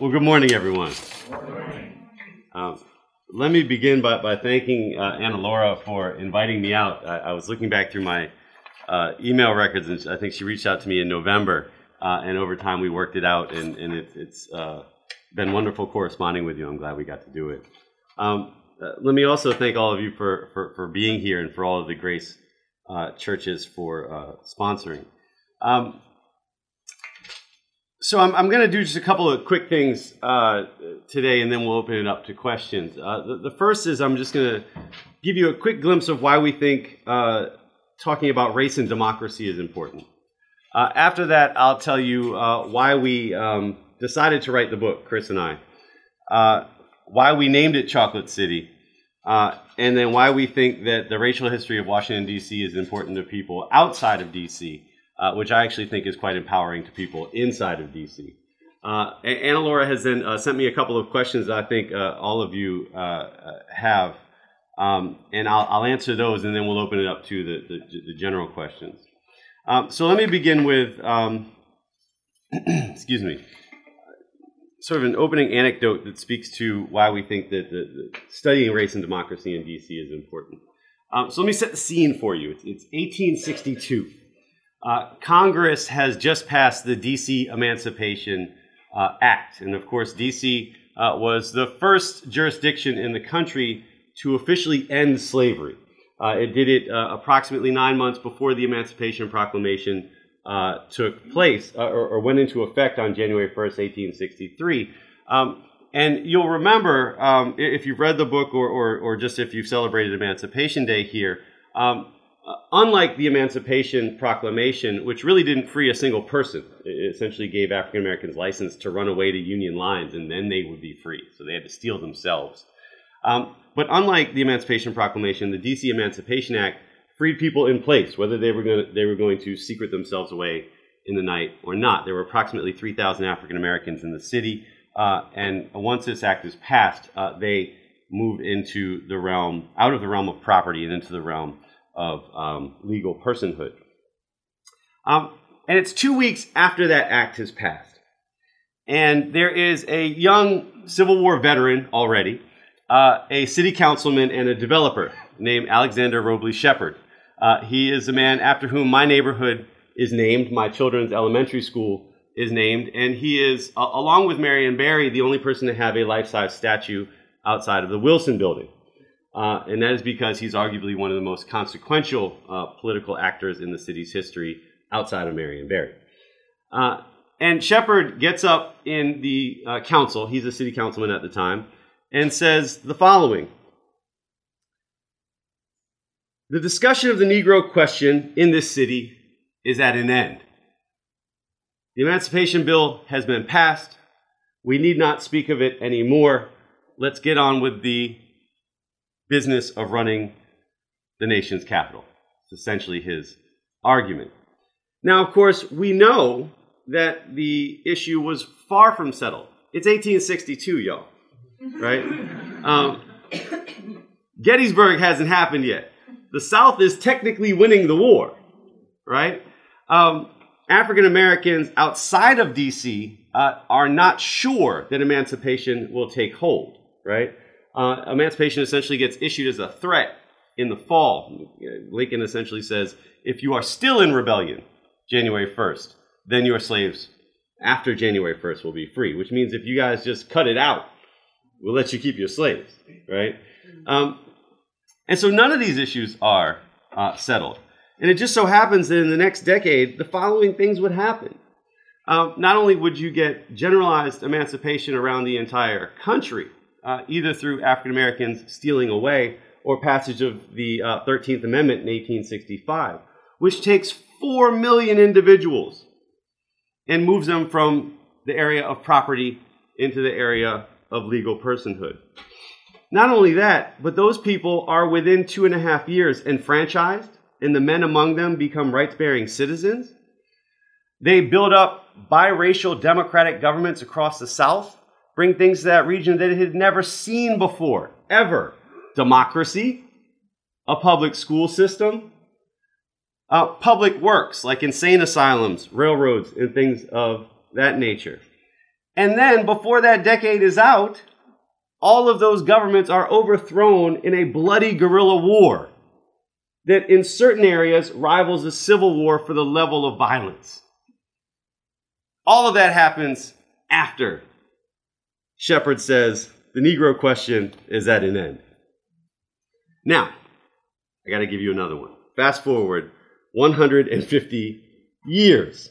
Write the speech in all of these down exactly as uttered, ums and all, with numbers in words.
Well, good morning, everyone. Good morning. Um, let me begin by, by thanking uh, Anna-Laura for inviting me out. I, I was looking back through my uh, email records, and I think she reached out to me in November, uh, and over time we worked it out, and, and it, it's uh, been wonderful corresponding with you. I'm glad we got to do it. Um, uh, let me also thank all of you for, for, for being here and for all of the Grace uh, churches for uh, sponsoring. Um, So I'm, I'm going to do just a couple of quick things uh, today, and then we'll open it up to questions. Uh, the, the first is I'm just going to give you a quick glimpse of why we think uh, talking about race and democracy is important. Uh, after that, I'll tell you uh, why we um, decided to write the book, Chris and I, uh, why we named it Chocolate City, uh, and then why we think that the racial history of Washington, D C is important to people outside of D C, Uh, which I actually think is quite empowering to people inside of D C. Uh, Anna-Laura has then uh, sent me a couple of questions that I think uh, all of you uh, have, um, and I'll, I'll answer those, and then we'll open it up to the, the, the general questions. Um, so let me begin with, um, excuse me, sort of an opening anecdote that speaks to why we think that the, the studying race and democracy in D C is important. Um, so let me set the scene for you. It's, it's eighteen sixty-two. Uh, Congress has just passed the D C Emancipation uh, Act, and of course D C uh, was the first jurisdiction in the country to officially end slavery. Uh, it did it uh, approximately nine months before the Emancipation Proclamation uh, took place, uh, or, or went into effect on January first, eighteen sixty-three. Um, and you'll remember, um, if you've read the book, or, or, or just if you've celebrated Emancipation Day here, um, Uh, unlike the Emancipation Proclamation, which really didn't free a single person, it essentially gave African Americans license to run away to Union lines, and then they would be free. So they had to steal themselves. Um, but unlike the Emancipation Proclamation, the D C Emancipation Act freed people in place, whether they were going to, they were going to secret themselves away in the night or not. There were approximately three thousand African Americans in the city, uh, and once this act was passed, uh, they moved into the realm, out of the realm of property and into the realm of um, legal personhood. Um, and it's two weeks after that act has passed. And there is a young Civil War veteran already, uh, a city councilman and a developer named Alexander Robley Shepherd. Uh, he is a man after whom my neighborhood is named, my children's elementary school is named, and he is, uh, along with Marion Barry, the only person to have a life-size statue outside of the Wilson building. Uh, and that is because he's arguably one of the most consequential uh, political actors in the city's history outside of Marion Barry. Uh, and Shepherd gets up in the uh, council, he's a city councilman at the time, and says the following. The discussion of the Negro question in this city is at an end. The Emancipation Bill has been passed. We need not speak of it anymore. Let's get on with the business of running the nation's capital. It's essentially his argument. Now, of course, we know that the issue was far from settled. It's eighteen sixty-two, y'all, right? Um, Gettysburg hasn't happened yet. The South is technically winning the war, right? Um, African Americans outside of D C uh, are not sure that emancipation will take hold, right? Uh, emancipation essentially gets issued as a threat in the fall. Lincoln essentially says, if you are still in rebellion January first, then your slaves after January first will be free, which means if you guys just cut it out, we'll let you keep your slaves, right? Um, and so none of these issues are uh, settled. And it just so happens that in the next decade, the following things would happen. Um, not only would you get generalized emancipation around the entire country, Uh, either through African Americans stealing away or passage of the uh, thirteenth Amendment in eighteen sixty-five, which takes four million individuals and moves them from the area of property into the area of legal personhood. Not only that, but those people are within two and a half years enfranchised, and the men among them become rights-bearing citizens. They build up biracial democratic governments across the South, bring things to that region that it had never seen before, ever. Democracy, a public school system, uh, public works like insane asylums, railroads, and things of that nature. And then before that decade is out, all of those governments are overthrown in a bloody guerrilla war that in certain areas rivals the Civil War for the level of violence. All of that happens after, Shepherd says, the Negro question is at an end. Now, I got to give you another one. Fast forward one hundred fifty years.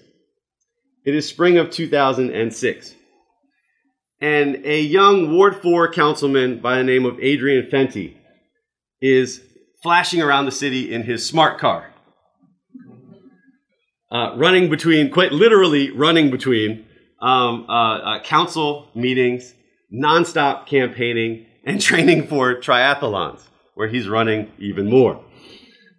It is spring of two thousand six. And a young Ward four councilman by the name of Adrian Fenty is flashing around the city in his smart car. Uh, running between, quite literally running between, um, uh, uh, council meetings, nonstop campaigning, and training for triathlons, where he's running even more.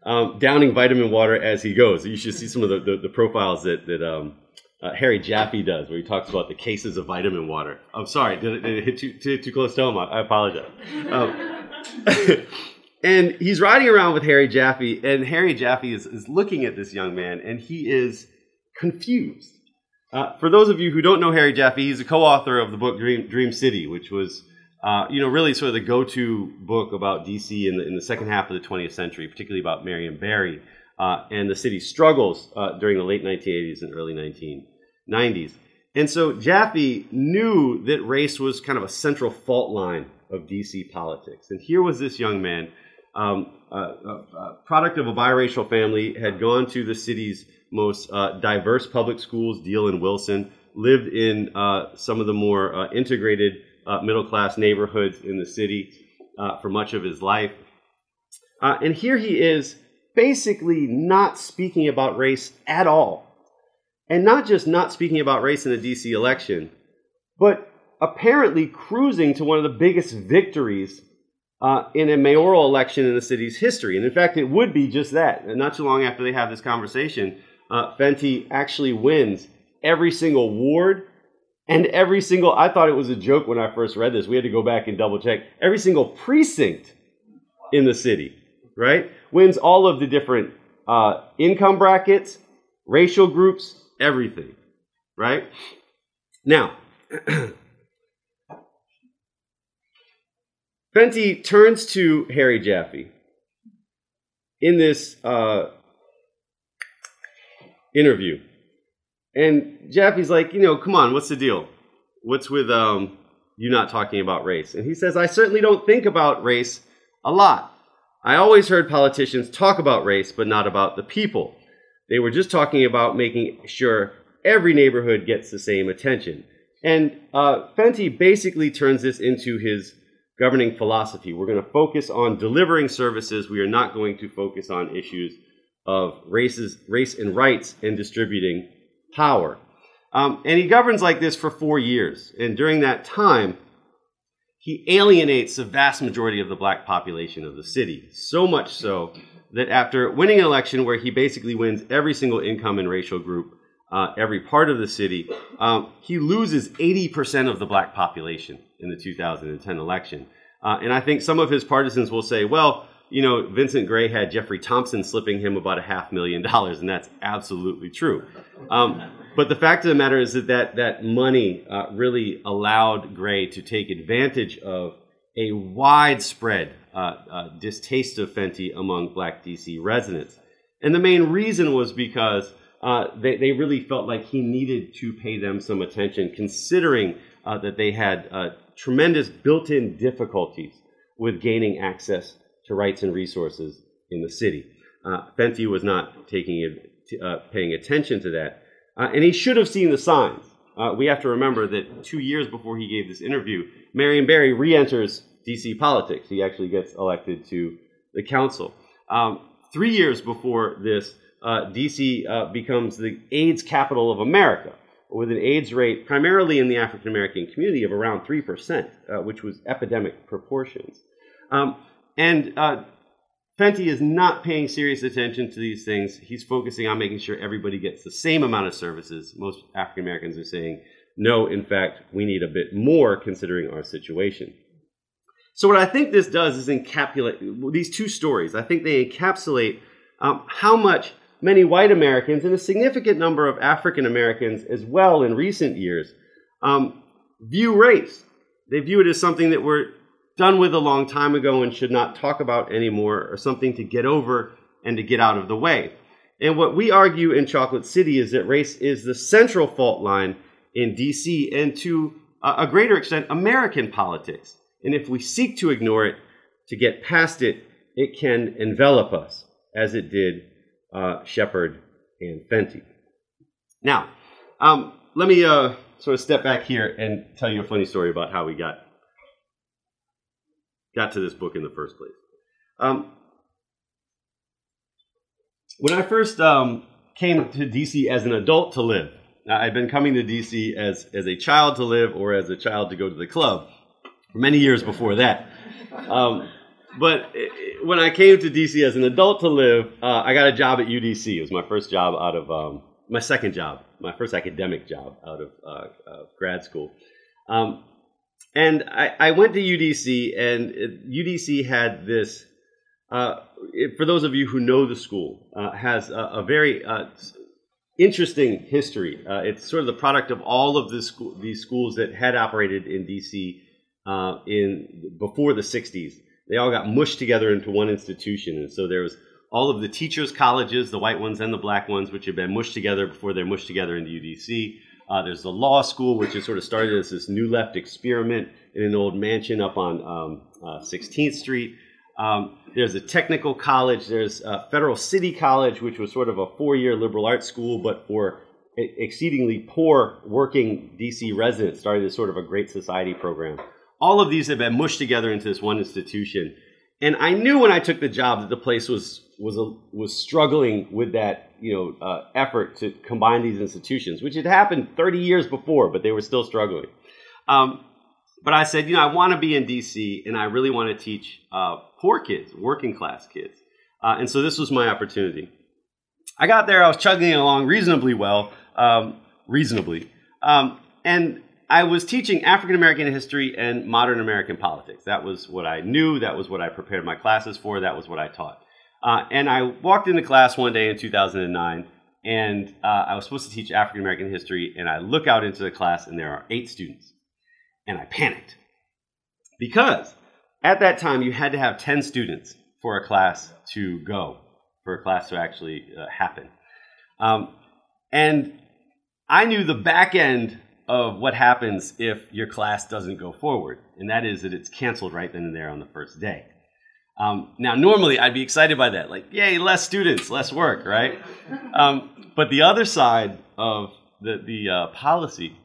Um, downing vitamin water as he goes. You should see some of the, the, the profiles that, that um, uh, Harry Jaffe does, where he talks about the cases of vitamin water. I'm sorry, did it, did it hit too, too, too close to home? I, I apologize. Um, And he's riding around with Harry Jaffe, and Harry Jaffe is, is looking at this young man, and he is confused. Uh, for those of you who don't know Harry Jaffe, he's a co-author of the book Dream, Dream City, which was uh, you know, really sort of the go-to book about D C in the, in the second half of the twentieth century, particularly about Marion Barry uh, and the city's struggles uh, during the late nineteen eighties and early nineteen nineties. And so Jaffe knew that race was kind of a central fault line of D C politics. And here was this young man, Um, a, a, a product of a biracial family, had gone to the city's most uh, diverse public schools, Deal and Wilson, lived in uh, some of the more uh, integrated uh, middle-class neighborhoods in the city uh, for much of his life. Uh, and here he is basically not speaking about race at all. And not just not speaking about race in the D C election, but apparently cruising to one of the biggest victories Uh, in a mayoral election in the city's history. And in fact, it would be just that. And not too long after they have this conversation, uh, Fenty actually wins every single ward and every single, I thought it was a joke when I first read this, we had to go back and double check, every single precinct in the city, right? Wins all of the different uh, income brackets, racial groups, everything, right? Now, Fenty turns to Harry Jaffe in this uh, interview. And Jaffe's like, you know, come on, what's the deal? What's with um, you not talking about race? And he says, I certainly don't think about race a lot. I always heard politicians talk about race, but not about the people. They were just talking about making sure every neighborhood gets the same attention. And uh, Fenty basically turns this into his governing philosophy. We're going to focus on delivering services. We are not going to focus on issues of races, race and rights and distributing power. Um, and he governs like this for four years. And during that time, he alienates the vast majority of the black population of the city. So much so that after winning an election where he basically wins every single income and racial group, Uh, every part of the city, um, he loses eighty percent of the black population in the two thousand ten election. Uh, and I think some of his partisans will say, well, you know, Vincent Gray had Jeffrey Thompson slipping him about a half million dollars, and that's absolutely true. Um, but the fact of the matter is that that, that money uh, really allowed Gray to take advantage of a widespread uh, uh, distaste of Fenty among black D C residents. And the main reason was because Uh, they, they really felt like he needed to pay them some attention, considering uh, that they had uh, tremendous built-in difficulties with gaining access to rights and resources in the city. Uh, Fenty was not taking uh, paying attention to that, uh, and he should have seen the signs. Uh, we have to remember that two years before he gave this interview, Marion Barry re-enters D C politics. He actually gets elected to the council. Um, three years before this, Uh, D C uh, becomes the AIDS capital of America, with an AIDS rate primarily in the African-American community of around three percent, uh, which was epidemic proportions. Um, and uh, Fenty is not paying serious attention to these things. He's focusing on making sure everybody gets the same amount of services. Most African-Americans are saying, no, in fact, we need a bit more considering our situation. So what I think this does is encapsulate these two stories. I think they encapsulate um, how much many white Americans and a significant number of African Americans as well in recent years um, view race. They view it as something that we're done with a long time ago and should not talk about anymore, or something to get over and to get out of the way. And what we argue in Chocolate City is that race is the central fault line in D C and to a greater extent American politics. And if we seek to ignore it, to get past it, it can envelop us, as it did uh, Shepherd and Fenty. Now, um, let me uh, sort of step back here and tell you a funny story about how we got got to this book in the first place. Um, when I first um, came to D C as an adult to live, I'd been coming to D C as, as a child to live or as a child to go to the club for many years before that. Um, but it, when I came to D C as an adult to live, uh, I got a job at U D C. It was my first job out of, um, my second job, my first academic job out of uh, uh, grad school. Um, and I, I went to U D C, and it, U D C had this, uh, it, for those of you who know the school, uh, has a, a very uh, interesting history. Uh, it's sort of the product of all of this, these schools that had operated in D C uh, in before the sixties. They all got mushed together into one institution, and so there was all of the teachers' colleges, the white ones and the black ones, which had been mushed together before they're mushed together into U D C. Uh, there's the law school, which is sort of started as this new left experiment in an old mansion up on um, uh, sixteenth street. Um, there's a technical college. There's uh, Federal City College, which was sort of a four-year liberal arts school, but for exceedingly poor working D C residents, started as sort of a Great Society program. All of these have been mushed together into this one institution. And I knew when I took the job that the place was was a, was struggling with that, you know, uh, effort to combine these institutions, which had happened thirty years before, but they were still struggling. Um, but I said, you know, I want to be in D C, and I really want to teach uh, poor kids, working class kids. Uh, and so this was my opportunity. I got there. I was chugging along reasonably well, um, reasonably. Um, and I was teaching African American history and modern American politics. That was what I knew. That was what I prepared my classes for. That was what I taught. Uh, and I walked into class one day in two thousand nine, and uh, I was supposed to teach African American history, and I look out into the class, and there are eight students. And I panicked, because at that time, you had to have ten students for a class to go, for a class to actually uh, happen. Um, and I knew the back end of what happens if your class doesn't go forward, and that is that it's canceled right then and there on the first day. Um, now, normally, I'd be excited by that, like, yay, less students, less work, right? Um, but the other side of the, the uh, policy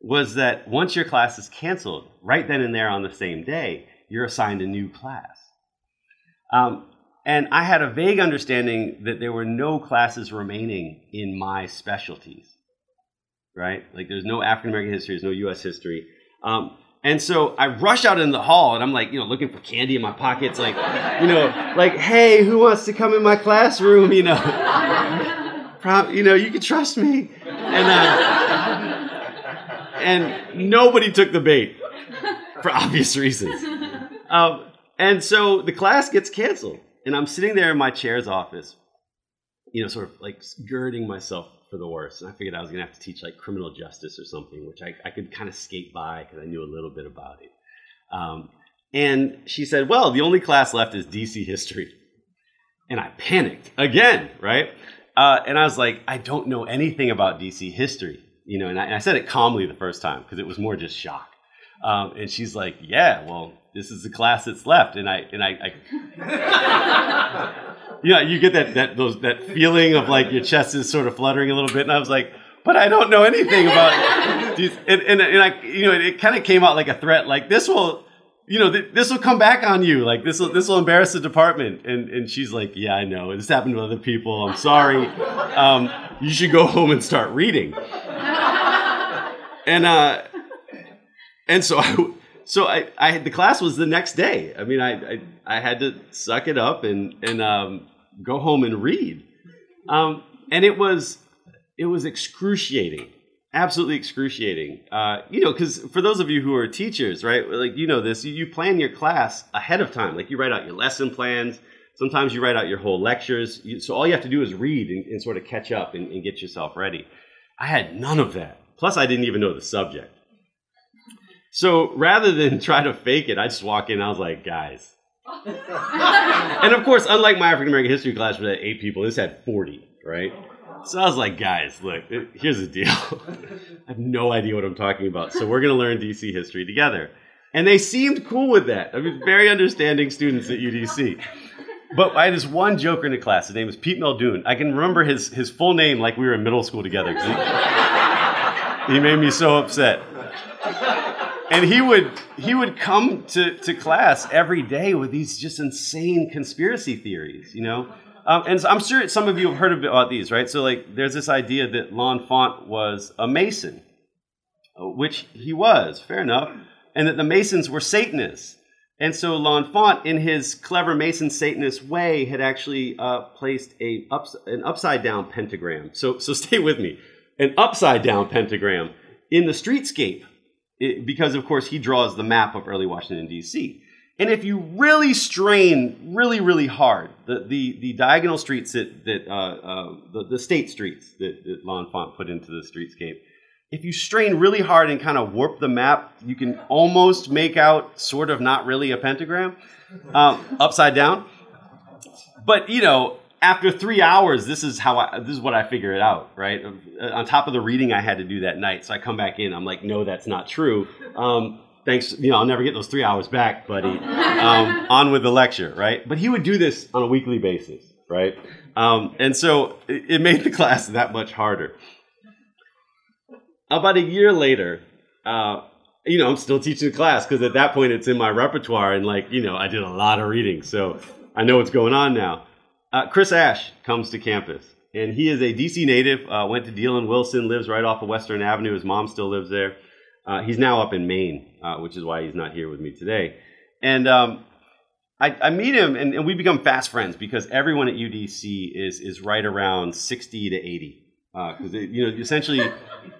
was that once your class is canceled, right then and there on the same day, you're assigned a new class. Um, and I had a vague understanding that there were no classes remaining in my specialties, right? Like, there's no African American history, there's no U S history. Um, And so I rush out in the hall, and I'm like, you know, looking for candy in my pockets, like, you know, like, hey, who wants to come in my classroom, you know? Pro- you know, you can trust me. And uh, and nobody took the bait, for obvious reasons. Um, and so the class gets canceled, and I'm sitting there in my chair's office, you know, sort of like girding myself for the worst. And I figured I was going to have to teach like criminal justice or something, which I, I could kind of skate by because I knew a little bit about it. Um, and she said, well, the only class left is D C history. And I panicked again, right? Uh, and I was like, I don't know anything about D C history, you know, and I, and I said it calmly the first time because it was more just shock. Um, and she's like, yeah, well, this is the class that's left. And I, and I, I yeah, you get that that those that feeling of like your chest is sort of fluttering a little bit, and I was like, but I don't know anything about these, and and and I, you know, it, it kind of came out like a threat, like this will, you know, th- this will come back on you, like this will this will embarrass the department, and and she's like, yeah, I know, this happened to other people, I'm sorry, um, you should go home and start reading, and uh, and so I. So I, I, the class was the next day. I mean, I, I, I had to suck it up and and um, go home and read, um, and it was, it was excruciating, absolutely excruciating. Uh, you know, because for those of you who are teachers, right, like you know this, you, you plan your class ahead of time. Like you write out your lesson plans. Sometimes you write out your whole lectures. You, so all you have to do is read and, and sort of catch up and, and get yourself ready. I had none of that. Plus, I didn't even know the subject. So rather than try to fake it, I just walk in and I was like, guys. And of course, unlike my African American history class where that eight people, this had forty, right? So I was like, guys, look, it, here's the deal. I have no idea what I'm talking about. So we're going to learn D C history together. And they seemed cool with that. I mean, very understanding students at U D C. But I had this one joker in the class. His name was Pete Muldoon. I can remember his, his full name like we were in middle school together. He, he made me so upset. And he would he would come to, to class every day with these just insane conspiracy theories, you know? Um, and so I'm sure some of you have heard about these, right? So, like, there's this idea that L'Enfant was a Mason, which he was, fair enough, and that the Masons were Satanists. And so L'Enfant, in his clever Mason-Satanist way, had actually uh, placed a ups- an upside-down pentagram. So, so stay with me. An upside-down pentagram in the streetscape, it, because, of course, he draws the map of early Washington, D C, and if you really strain really, really hard, the, the, the diagonal streets that, that uh, uh, the, the state streets that, that L'Enfant put into the streetscape, if you strain really hard and kind of warp the map, you can almost make out sort of not really a pentagram, um, upside down. But, you know, after three hours, this is how I, this is what I figure it out, right? On top of the reading I had to do that night. So I come back in, I'm like, no, that's not true. Um, Thanks, you know, I'll never get those three hours back, buddy. Um, on with the lecture, right? But he would do this on a weekly basis, right? Um, and so it, it made the class that much harder. About a year later, uh, you know, I'm still teaching the class because at that point it's in my repertoire and, like, you know, I did a lot of reading, so I know what's going on now. Uh, Chris Ash comes to campus, and he is a D C native, uh, went to Deal and Wilson, lives right off of Western Avenue. His mom still lives there. Uh, he's now up in Maine, uh, which is why he's not here with me today. And um, I, I meet him, and, and we become fast friends because everyone at U D C is is right around sixty to eighty. Because uh, you know, essentially,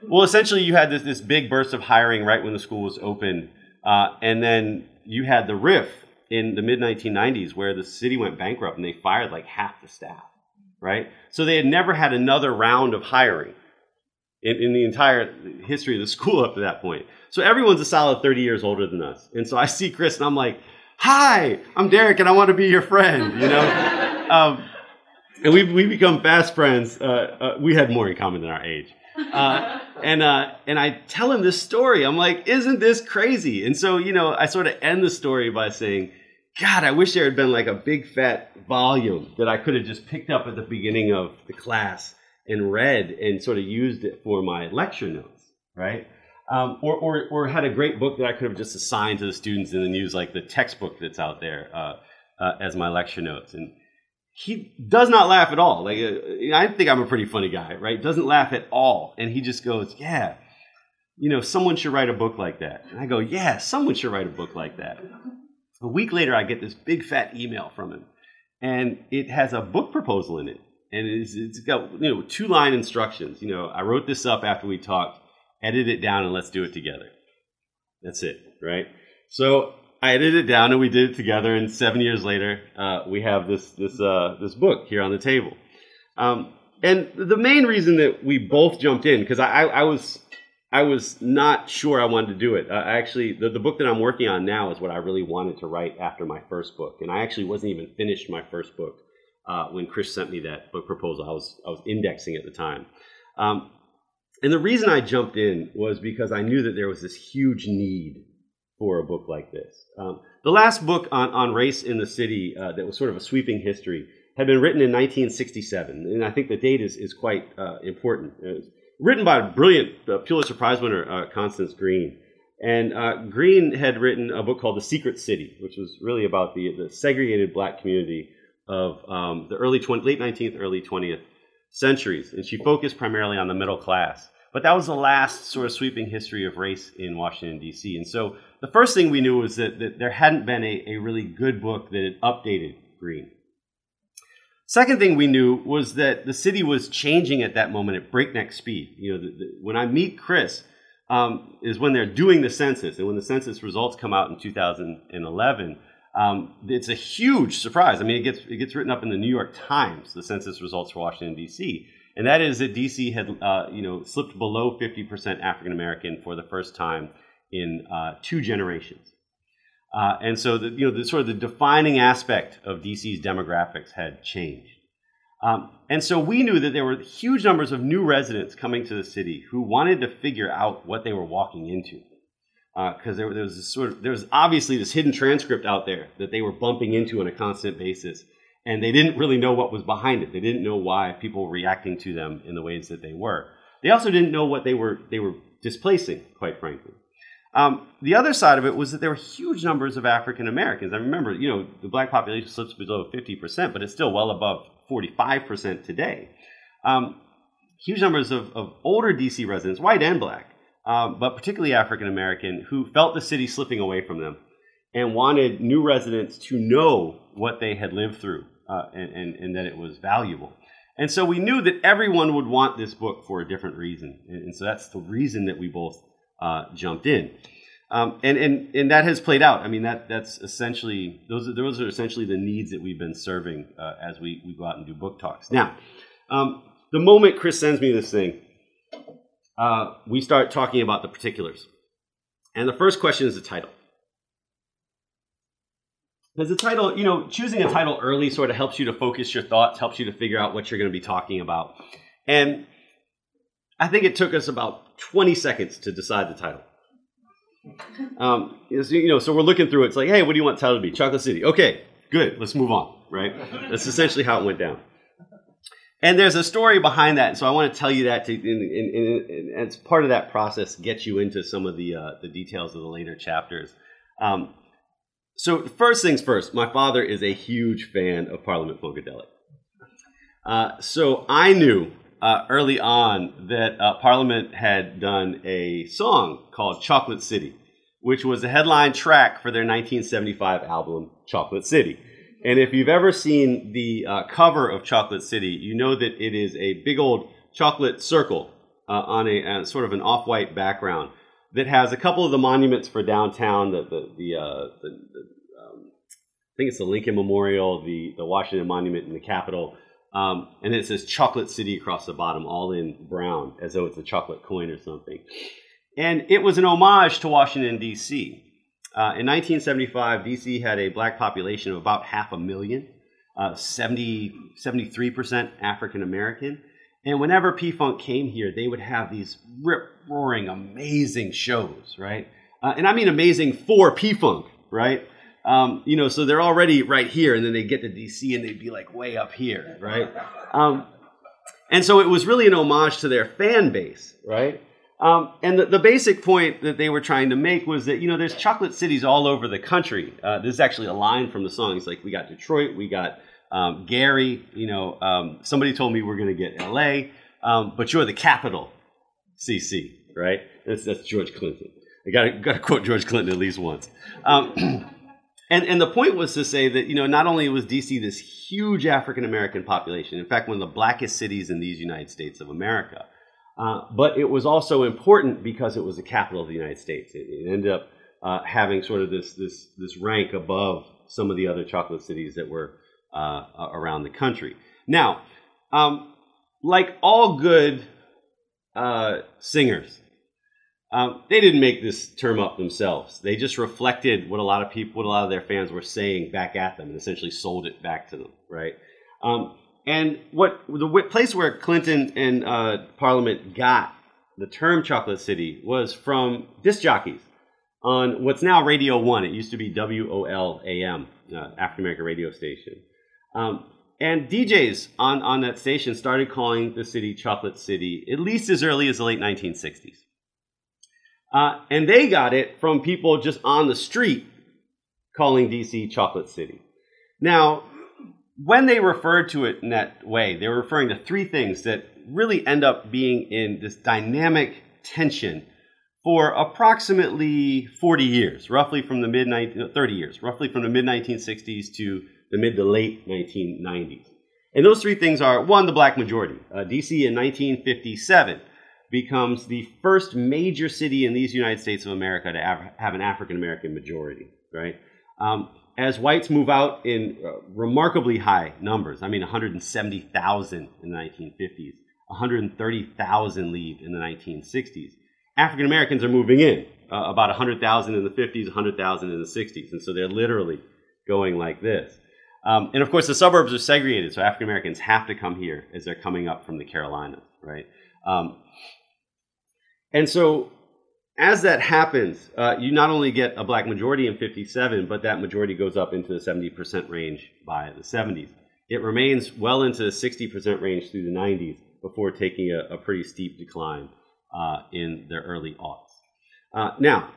well, essentially, you had this this big burst of hiring right when the school was open, uh, and then you had the riff in the mid nineteen nineties where the city went bankrupt and they fired like half the staff, right? So they had never had another round of hiring In, in the entire history of the school up to that point. So everyone's a solid thirty years older than us. And so I see Chris and I'm like, hi, I'm Derek and I want to be your friend, you know? um, and we we become fast friends. Uh, uh, we had more in common than our age. Uh, and uh, and I tell him this story. I'm like, isn't this crazy? And so, you know, I sort of end the story by saying, God, I wish there had been like a big fat volume that I could have just picked up at the beginning of the class and read and sort of used it for my lecture notes, right? Um, or, or or had a great book that I could have just assigned to the students and then used like the textbook that's out there uh, uh, as my lecture notes. And he does not laugh at all. Like uh, I think I'm a pretty funny guy, right? Doesn't laugh at all. And he just goes, yeah, you know, someone should write a book like that. And I go, yeah, someone should write a book like that. A week later, I get this big fat email from him. And it has a book proposal in it. And it's, it's got, you know, two-line instructions. You know, I wrote this up after we talked, edit it down, and let's do it together. That's it, right? So I edited it down, and we did it together. And seven years later, uh, we have this this uh, this book here on the table. Um, and the main reason that we both jumped in, because I, I, I was I was not sure I wanted to do it. Uh, actually, the, the book that I'm working on now is what I really wanted to write after my first book, and I actually wasn't even finished my first book. Uh, when Chris sent me that book proposal, I was I was indexing at the time. Um, and the reason I jumped in was because I knew that there was this huge need for a book like this. Um, the last book on, on race in the city uh, that was sort of a sweeping history had been written in nineteen sixty-seven. And I think the date is, is quite uh, important. It was written by a brilliant uh, Pulitzer Prize winner, uh, Constance Green. And uh, Green had written a book called The Secret City, which was really about the, the segregated black community of um, the early twenty, late nineteenth, early twentieth centuries. And she focused primarily on the middle class. But that was the last sort of sweeping history of race in Washington, D C. And so the first thing we knew was that, that there hadn't been a, a really good book that had updated Green. Second thing we knew was that the city was changing at that moment at breakneck speed. You know, the, the, when I meet Chris, um, is when they're doing the census. And when the census results come out in two thousand eleven, Um, it's a huge surprise. I mean, it gets it gets written up in the New York Times, the census results for Washington, D C, and that is that D C had uh, you know slipped below fifty percent African American for the first time in uh, two generations. Uh, and so, the, you know, the sort of the defining aspect of D C's demographics had changed. Um, and so we knew that there were huge numbers of new residents coming to the city who wanted to figure out what they were walking into. Because uh, there, there was this sort of, there was obviously this hidden transcript out there that they were bumping into on a constant basis. And they didn't really know what was behind it. They didn't know why people were reacting to them in the ways that they were. They also didn't know what they were, they were displacing, quite frankly. Um, the other side of it was that there were huge numbers of African Americans. I remember, you know, the black population slips below fifty percent, but it's still well above forty-five percent today. Um, huge numbers of, of older D C residents, white and black, um, but particularly African American, who felt the city slipping away from them and wanted new residents to know what they had lived through uh, and, and, and that it was valuable. And so we knew that everyone would want this book for a different reason. And, and so that's the reason that we both uh, jumped in. Um, and, and, and that has played out. I mean, that that's essentially, those are, those are essentially the needs that we've been serving uh, as we, we go out and do book talks. Now, um, the moment Chris sends me this thing, uh, we start talking about the particulars. And the first question is the title. Because the title, you know, choosing a title early sort of helps you to focus your thoughts, helps you to figure out what you're going to be talking about. And I think it took us about twenty seconds to decide the title. Um, you know, so we're looking through it. It's like, hey, what do you want the title to be? Chocolate City. Okay, good. Let's move on, right? That's essentially how it went down. And there's a story behind that, so I want to tell you that to, and as part of that process, get you into some of the uh, the details of the later chapters. Um, so first things first, my father is a huge fan of Parliament Funkadelic. Uh, so I knew uh, early on that uh, Parliament had done a song called Chocolate City, which was the headline track for their nineteen seventy-five album, Chocolate City. And if you've ever seen the uh, cover of Chocolate City, you know that it is a big old chocolate circle uh, on a uh, sort of an off-white background that has a couple of the monuments for downtown, the, the, the, uh, the, the um, I think it's the Lincoln Memorial, the, the Washington Monument in the Capitol, um, and then it says Chocolate City across the bottom, all in brown, as though it's a chocolate coin or something. And it was an homage to Washington, D C Uh, in nineteen seventy-five, D C had a black population of about half a million, uh, seventy, seventy-three percent African-American. And whenever P-Funk came here, they would have these rip-roaring, amazing shows, right? Uh, and I mean amazing for P-Funk, right? Um, you know, so they're already right here, and then they get to D C and they'd be like way up here, right? Um, and so it was really an homage to their fan base, right? Um, and the, the basic point that they were trying to make was that, you know, there's chocolate cities all over the country. Uh, this is actually a line from the song. It's like, we got Detroit, we got um, Gary, you know, um, somebody told me we're going to get L A, um, but you're the capital, C C, right? That's, that's George Clinton. I got got to quote George Clinton at least once. Um, and, and the point was to say that, you know, not only was D C this huge African-American population, in fact, one of the blackest cities in these United States of America, Uh, but it was also important because it was the capital of the United States. It, it ended up uh, having sort of this, this this rank above some of the other chocolate cities that were uh, around the country. Now, um, like all good uh, singers, um, they didn't make this term up themselves. They just reflected what a lot of people, what a lot of their fans were saying back at them, and essentially sold it back to them, right? Um, And what the place where Clinton and uh, Parliament got the term Chocolate City was from disc jockeys on what's now Radio One. It used to be W O L A M, uh, African American radio station. Um, and D Js on, on that station started calling the city Chocolate City at least as early as the late nineteen sixties. Uh, and they got it from people just on the street calling D C Chocolate City. Now, when they referred to it in that way, they were referring to three things that really end up being in this dynamic tension for approximately forty years, roughly from the mid thirty years, roughly from the mid nineteen sixties to the mid to late nineteen nineties. And those three things are, one, the black majority. Uh, D C in nineteen fifty-seven becomes the first major city in these United States of America to av- have an African-American majority, right? Um, As whites move out in uh, remarkably high numbers, I mean one hundred seventy thousand in the nineteen fifties, one hundred thirty thousand leave in the nineteen sixties. African Americans are moving in, uh, about one hundred thousand in the fifties, one hundred thousand in the sixties. And so they're literally going like this. Um, and of course, the suburbs are segregated, so African Americans have to come here as they're coming up from the Carolinas, right? Um, and so as that happens, uh, you not only get a black majority in fifty-seven, but that majority goes up into the seventy percent range by the seventies. It remains well into the sixty percent range through the nineties before taking a, a pretty steep decline uh, in the early aughts. Uh, now,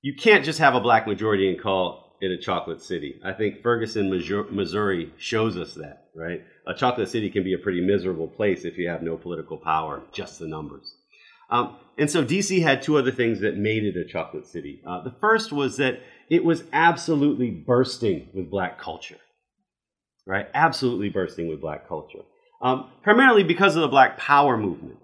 you can't just have a black majority and call it a chocolate city. I think Ferguson, Missouri shows us that, right? A chocolate city can be a pretty miserable place if you have no political power, just the numbers. Um, and so D C had two other things that made it a chocolate city. Uh, the first was that it was absolutely bursting with black culture, right? Absolutely bursting with black culture, um, primarily because of the Black Power movement.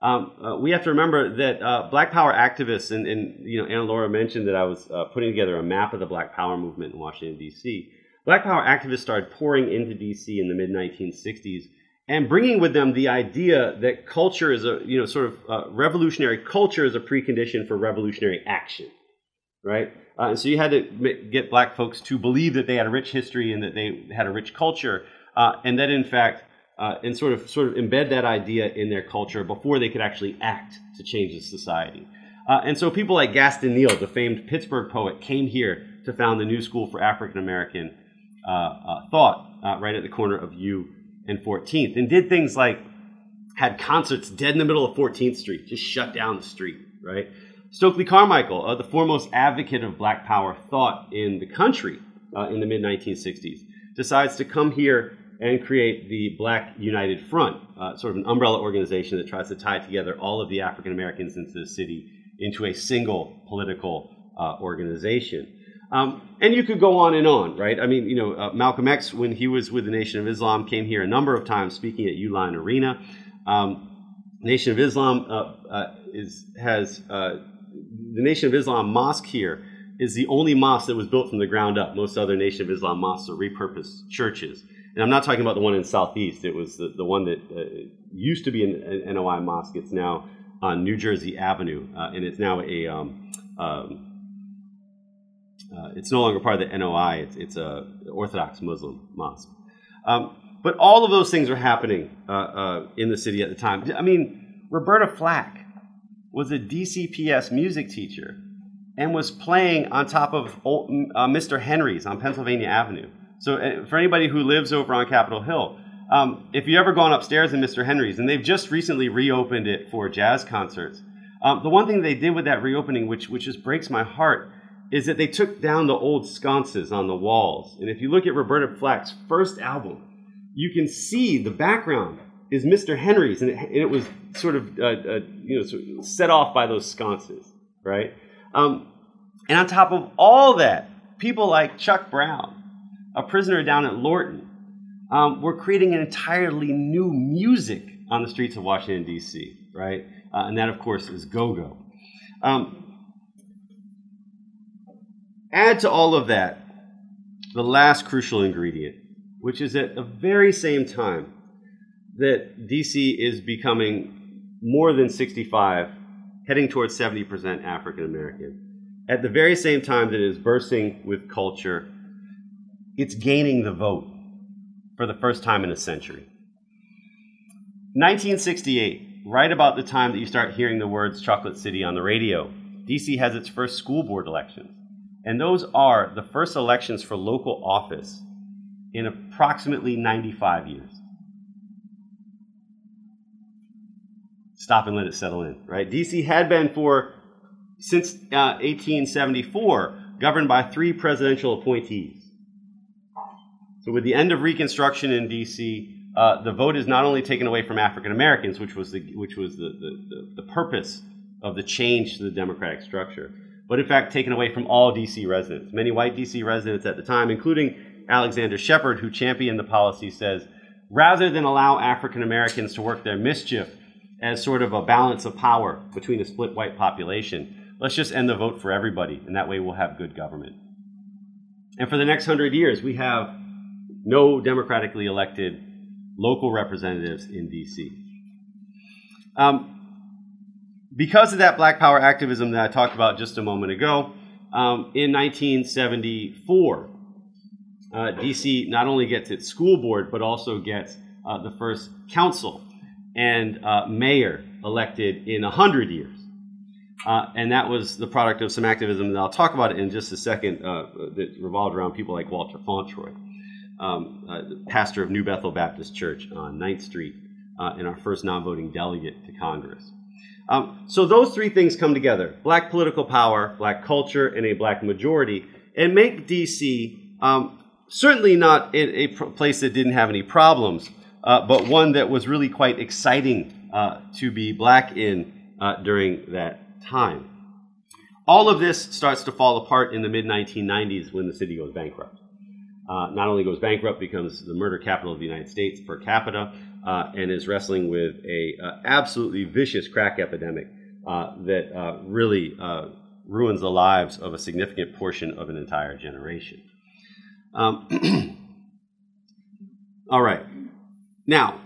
Um, uh, we have to remember that uh, Black Power activists, and, and you know, Anna-Laura mentioned that I was uh, putting together a map of the Black Power movement in Washington, D C. Black Power activists started pouring into D C in the mid nineteen sixties and bringing with them the idea that culture is a, you know, sort of uh, revolutionary culture is a precondition for revolutionary action, right? Uh, and so you had to get black folks to believe that they had a rich history and that they had a rich culture, uh, and that in fact, uh, and sort of sort of embed that idea in their culture before they could actually act to change the society. Uh, and so people like Gaston Neal, the famed Pittsburgh poet, came here to found the New School for African American uh, uh, Thought uh, right at the corner of U and fourteenth, and did things like had concerts dead in the middle of fourteenth Street, just shut down the street, right? Stokely Carmichael, uh, the foremost advocate of Black Power thought in the country uh, in the mid nineteen sixties, decides to come here and create the Black United Front, uh, sort of an umbrella organization that tries to tie together all of the African Americans into the city into a single political uh, organization. Um, and you could go on and on, right? I mean, you know, uh, Malcolm X, when he was with the Nation of Islam, came here a number of times speaking at Uline Arena. Um, Nation of Islam uh, uh, is has uh, the Nation of Islam mosque here is the only mosque that was built from the ground up. Most other Nation of Islam mosques are repurposed churches, and I'm not talking about the one in Southeast. It was the, the one that uh, used to be an, an N O I mosque. It's now on New Jersey Avenue, uh, and it's now a um, um, Uh, it's no longer part of the N O I, it's, it's an Orthodox Muslim mosque. Um, but all of those things are happening uh, uh, in the city at the time. I mean, Roberta Flack was a D C P S music teacher and was playing on top of old, uh, Mister Henry's on Pennsylvania Avenue. So uh, for anybody who lives over on Capitol Hill, um, if you've ever gone upstairs in Mister Henry's, and they've just recently reopened it for jazz concerts, um, the one thing they did with that reopening, which, which just breaks my heart, is that they took down the old sconces on the walls. And if you look at Roberta Flack's first album, you can see the background is Mister Henry's, and it, and it was sort of uh, uh, you know sort of set off by those sconces, right? Um, and on top of all that, people like Chuck Brown, a prisoner down at Lorton, um, were creating an entirely new music on the streets of Washington, D C, right? Uh, and that, of course, is go-go. Um, Add to all of that the last crucial ingredient, which is at the very same time that D C is becoming more than sixty-five, heading towards seventy percent African American, at the very same time that it is bursting with culture, it's gaining the vote for the first time in a century. nineteen sixty-eight, right about the time that you start hearing the words Chocolate City on the radio, D C has its first school board elections. And those are the first elections for local office in approximately ninety-five years. Stop and let it settle in, right? D C had been for, since uh, eighteen seventy-four, governed by three presidential appointees. So with the end of Reconstruction in D C, uh, the vote is not only taken away from African Americans, which was the, which was the, the, the, the purpose of the change to the democratic structure, but in fact taken away from all D C residents. Many white D C residents at the time, including Alexander Shepherd, who championed the policy, says, rather than allow African Americans to work their mischief as sort of a balance of power between a split white population, let's just end the vote for everybody, and that way we'll have good government. And for the next hundred years, we have no democratically elected local representatives in D C. Um, because of that Black Power activism that I talked about just a moment ago, um, in nineteen seventy-four, uh, D C not only gets its school board, but also gets uh, the first council and uh, mayor elected in one hundred years. Uh, and that was the product of some activism that I'll talk about in just a second uh, that revolved around people like Walter Fauntroy, um, uh, pastor of New Bethel Baptist Church on ninth street, uh, and our first non-voting delegate to Congress. Um, so those three things come together: Black political power, Black culture, and a Black majority, and make D C um, certainly not a, a place that didn't have any problems, uh, but one that was really quite exciting uh, to be Black in uh, during that time. All of this starts to fall apart in the mid nineteen nineties when the city goes bankrupt. Uh, not only goes bankrupt, becomes the murder capital of the United States per capita, uh, and is wrestling with a uh, absolutely vicious crack epidemic uh, that uh, really uh, ruins the lives of a significant portion of an entire generation. Um, all right. Now,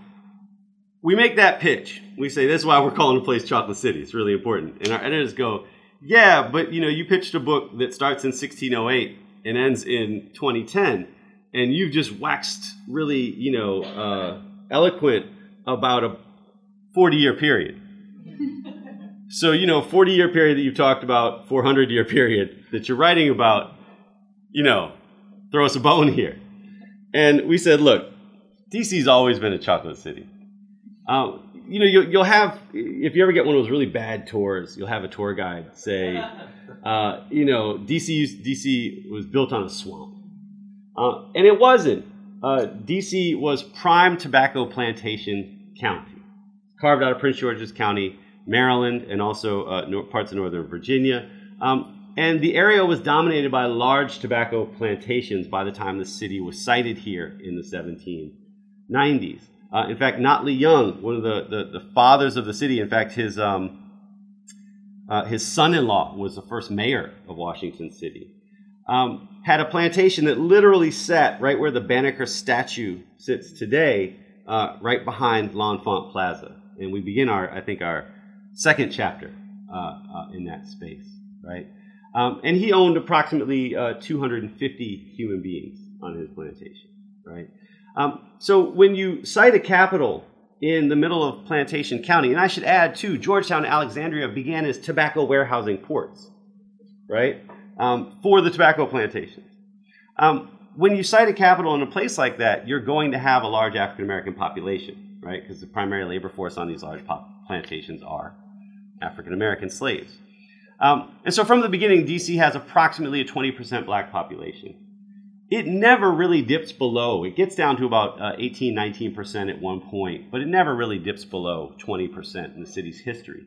we make that pitch. We say, this is why we're calling the place Chocolate City. It's really important. And our editors go, yeah, but you know, you pitched a book that starts in sixteen oh eight and ends in twenty ten, and you've just waxed really, you know, uh, eloquent about a forty-year period. So, you know, forty-year period that you've talked about, four hundred-year period that you're writing about, you know, throw us a bone here. And we said, look, D C's always been a chocolate city. Uh, you know, you'll, you'll have, if you ever get one of those really bad tours, you'll have a tour guide say, uh, you know, D C D C was built on a swamp. Uh, and it wasn't. Uh, D C was prime tobacco plantation county, carved out of Prince George's County, Maryland, and also uh, parts of northern Virginia. Um, and the area was dominated by large tobacco plantations by the time the city was sited here in the seventeen nineties. Uh, in fact, Notley Young, one of the, the, the fathers of the city, in fact, his um, uh, his son-in-law was the first mayor of Washington City, um, had a plantation that literally sat right where the Banneker statue sits today, uh, right behind L'Enfant Plaza. And we begin, our I think, our second chapter uh, uh, in that space, right? Um, and he owned approximately uh, two hundred fifty human beings on his plantation, right? Um, so when you cite a capital in the middle of Plantation County, and I should add, too, Georgetown and Alexandria began as tobacco warehousing ports, right, um, for the tobacco plantations. Um, when you cite a capital in a place like that, you're going to have a large African-American population, right, because the primary labor force on these large pop- plantations are African-American slaves. Um, and so from the beginning, D C has approximately a twenty percent Black population. It never really dips below. It gets down to about uh, eighteen, nineteen percent at one point, but it never really dips below twenty percent in the city's history.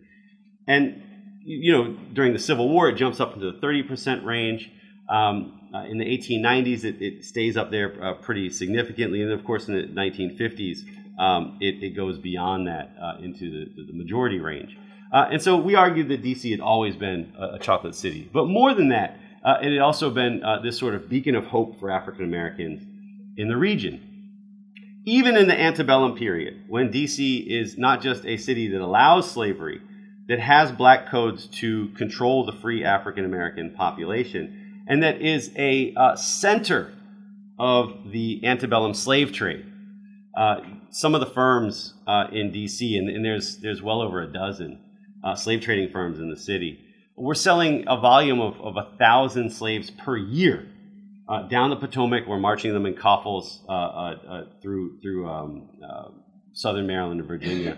And, you know, during the Civil War, it jumps up into the thirty percent range. Um, uh, in the eighteen nineties, it, it stays up there uh, pretty significantly. And, of course, in the nineteen fifties, um, it, it goes beyond that uh, into the, the majority range. Uh, and so we argued that D C had always been a, a chocolate city. But more than that, Uh, it had also been uh, this sort of beacon of hope for African Americans in the region. Even in the antebellum period, when D C is not just a city that allows slavery, that has Black codes to control the free African American population, and that is a uh, center of the antebellum slave trade. Uh, some of the firms uh, in D C, and, and there's, there's well over a dozen uh, slave trading firms in the city, we're selling a volume of, of one thousand slaves per year uh, down the Potomac. We're marching them in coffles uh, uh, uh, through through um, uh, southern Maryland and Virginia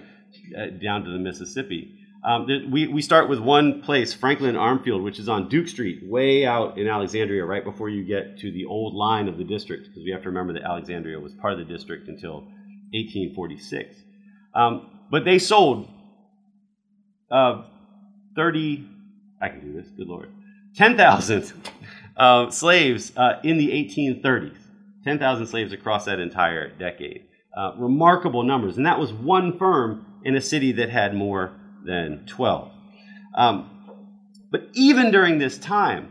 uh, down to the Mississippi. Um, th- we, we start with one place, Franklin Armfield, which is on Duke Street, way out in Alexandria, right before you get to the old line of the district, because we have to remember that Alexandria was part of the district until eighteen forty-six. Um, but they sold uh, thirty... I can do this, good Lord. ten thousand uh, slaves uh, in the eighteen thirties. ten thousand slaves across that entire decade. Uh, remarkable numbers. And that was one firm in a city that had more than twelve. Um, but even during this time,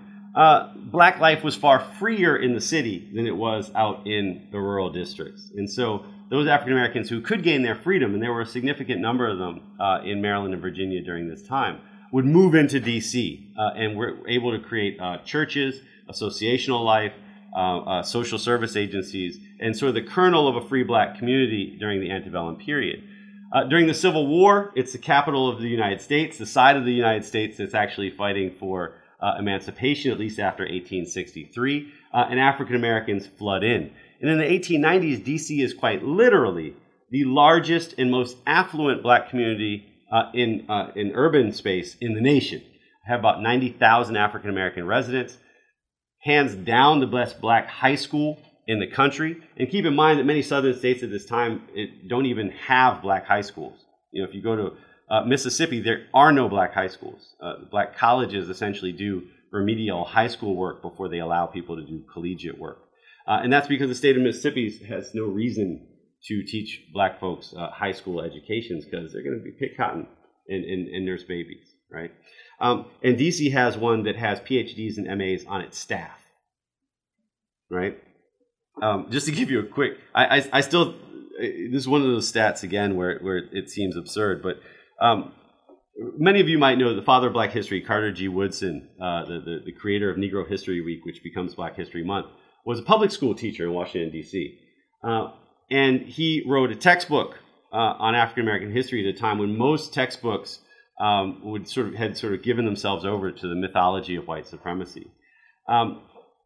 uh, Black life was far freer in the city than it was out in the rural districts. And so those African Americans who could gain their freedom, and there were a significant number of them uh, in Maryland and Virginia during this time, would move into D C Uh, and were able to create uh, churches, associational life, uh, uh, social service agencies, and sort of the kernel of a free black community during the antebellum period. Uh, during the Civil War, it's the capital of the United States, the side of the United States that's actually fighting for uh, emancipation, at least after eighteen sixty-three, uh, and African Americans flood in. And in the eighteen nineties, D C is quite literally the largest and most affluent black community uh, in, uh, in urban space in the nation. I have about ninety thousand African American residents, hands down the best black high school in the country. And keep in mind that many southern states at this time it, don't even have black high schools. You know, if you go to uh, Mississippi, there are no black high schools. Uh, black colleges essentially do remedial high school work before they allow people to do collegiate work. Uh, and that's because the state of Mississippi has no reason to teach black folks uh, high school educations because they're going to be pick cotton and, and, and nurse babies, right? Um, and D C has one that has P H Ds and M As on its staff, right? Um, just to give you a quick, I, I, I still, this is one of those stats again where, where it seems absurd, but um, many of you might know the father of black history, Carter G. Woodson, uh, the, the, the creator of Negro History Week, which becomes Black History Month, was a public school teacher in Washington, D C. Uh, and he wrote a textbook uh, on African American history at a time when most textbooks um, would sort of had sort of given themselves over to the mythology of white supremacy. Um,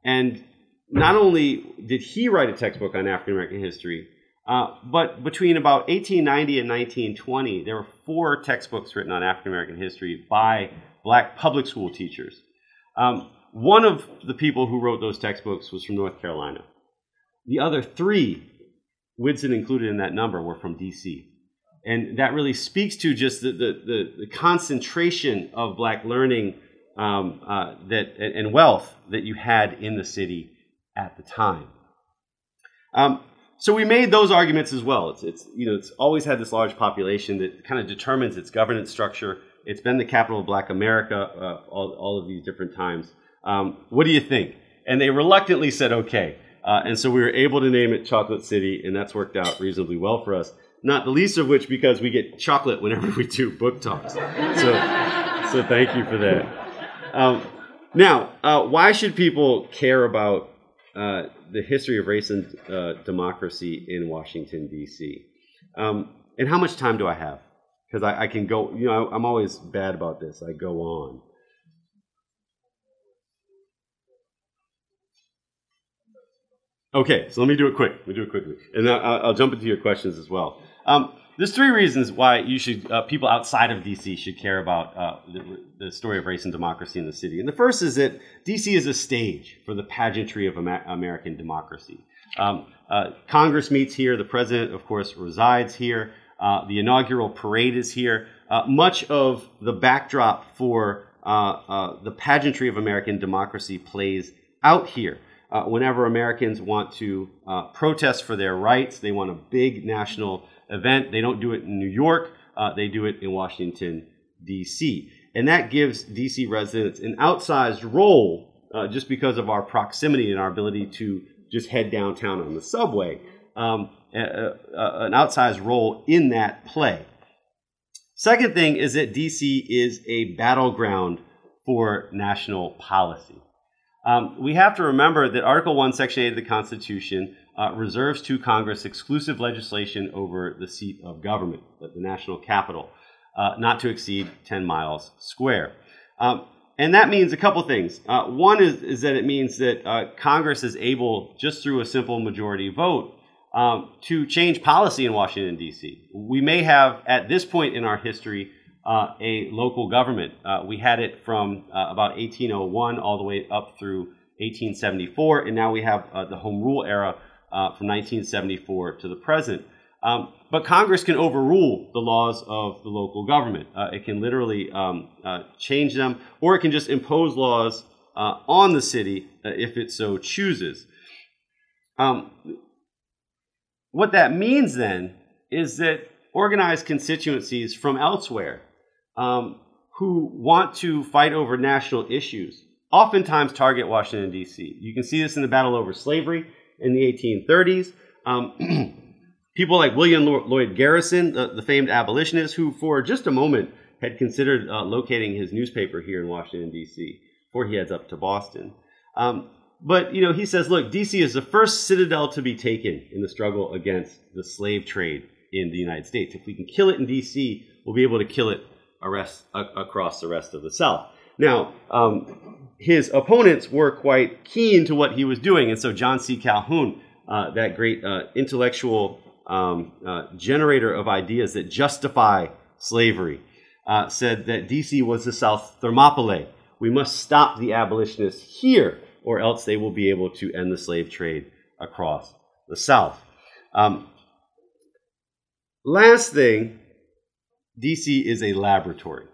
and Not only did he write a textbook on African American history, uh, but between about eighteen ninety and nineteen twenty, there were four textbooks written on African American history by black public school teachers. Um, one of the people who wrote those textbooks was from North Carolina. The other three, Woodson included in that number, were from D C. And that really speaks to just the, the, the, the concentration of black learning um, uh, that and wealth that you had in the city at the time. Um, so we made those arguments as well. It's, it's, you know, it's always had this large population that kind of determines its governance structure. It's been the capital of black America uh, all, all of these different times. Um, what do you think? And they reluctantly said, okay. Uh, and so we were able to name it Chocolate City, and that's worked out reasonably well for us, not the least of which because we get chocolate whenever we do book talks. So, so thank you for that. Um, now, uh, why should people care about Uh, the history of race and uh, democracy in Washington, D C? Um, and how much time do I have? Because I, I can go, you know, I, I'm always bad about this. I go on. Okay, so let me do it quick. We'll do it quickly. And I, I'll jump into your questions as well. Um, there's three reasons why you should, uh, people outside of D C should care about uh, the, the story of race and democracy in the city. And the first is that D C is a stage for the pageantry of Amer- American democracy. Um, uh, Congress meets here. The president, of course, resides here. Uh, the inaugural parade is here. Uh, much of the backdrop for uh, uh, the pageantry of American democracy plays out here. Uh, whenever Americans want to uh, protest for their rights, they want a big national event. They don't do it in New York. Uh, they do it in Washington, D C. And that gives D C residents an outsized role uh, just because of our proximity and our ability to just head downtown on the subway, um, a, a, a, an outsized role in that play. Second thing is that D C is a battleground for national policy. Um, we have to remember that Article one, Section eight of the Constitution Uh, reserves to Congress exclusive legislation over the seat of government, the, the national capital, uh, not to exceed ten miles square. Um, and that means a couple things. Uh, one is, is that it means that uh, Congress is able, just through a simple majority vote, um, to change policy in Washington, D C. We may have, at this point in our history, uh, a local government. Uh, we had it from uh, about eighteen oh one all the way up through eighteen seventy-four, and now we have uh, the Home Rule era, Uh, from nineteen seventy-four to the present. Um, but Congress can overrule the laws of the local government. Uh, it can literally um, uh, change them, or it can just impose laws uh, on the city uh, if it so chooses. Um, what that means then is that organized constituencies from elsewhere um, who want to fight over national issues oftentimes target Washington, D C. You can see this in the battle over slavery in the eighteen thirties, um, people like William Lloyd Garrison, the, the famed abolitionist, who for just a moment had considered uh, locating his newspaper here in Washington, D C, before he heads up to Boston. Um, but, you know, he says, look, D C is the first citadel to be taken in the struggle against the slave trade in the United States. If we can kill it in D C, we'll be able to kill it arrest, uh, across the rest of the South. Now, um, his opponents were quite keen to what he was doing. And so John C. Calhoun, uh, that great uh, intellectual um, uh, generator of ideas that justify slavery, uh, said that D C was the South Thermopylae. We must stop the abolitionists here, or else they will be able to end the slave trade across the South. Um, last thing, D C is a laboratory.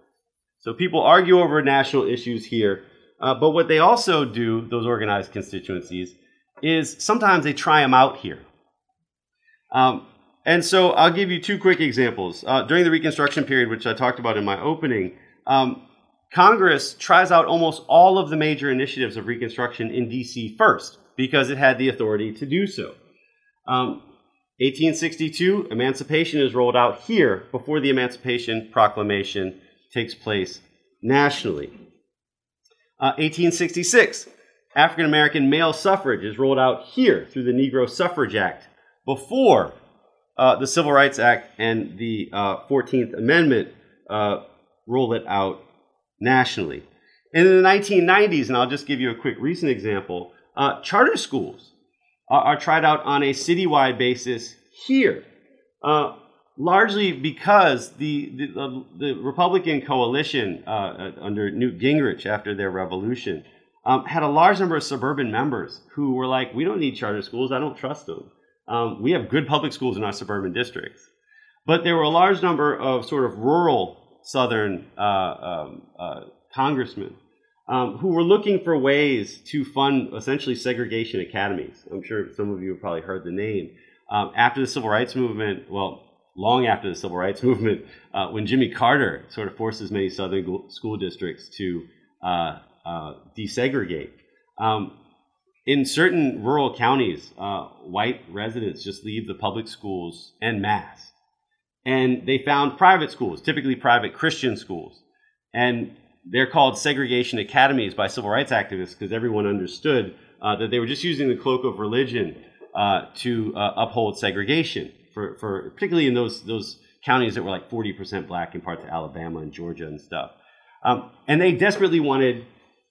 So people argue over national issues here, uh, but what they also do, those organized constituencies, is sometimes they try them out here. Um, and so I'll give you two quick examples. Uh, during the Reconstruction period, which I talked about in my opening, um, Congress tries out almost all of the major initiatives of Reconstruction in D C first, because it had the authority to do so. Um, eighteen sixty-two, emancipation is rolled out here before the Emancipation Proclamation takes place nationally. Uh, eighteen sixty-six, African American male suffrage is rolled out here through the Negro Suffrage Act before uh, the Civil Rights Act and the uh, fourteenth Amendment uh, roll it out nationally. And in the nineteen nineties, and I'll just give you a quick recent example, uh, charter schools are, are tried out on a citywide basis here, uh, largely because the, the, uh, the Republican coalition uh, under Newt Gingrich after their revolution um, had a large number of suburban members who were like, we don't need charter schools, I don't trust them. Um, we have good public schools in our suburban districts. But there were a large number of sort of rural Southern uh, um, uh, congressmen um, who were looking for ways to fund essentially segregation academies. I'm sure some of you have probably heard the name. Um, after the Civil Rights Movement, well, long after the Civil Rights Movement, uh, when Jimmy Carter sort of forces many Southern school districts to uh, uh, desegregate, um, in certain rural counties, uh, white residents just leave the public schools en masse. And they found private schools, typically private Christian schools. And they're called segregation academies by civil rights activists because everyone understood uh, that they were just using the cloak of religion uh, to uh, uphold segregation, for, for particularly in those, those counties that were like forty percent black in parts of Alabama and Georgia and stuff. Um, and they desperately wanted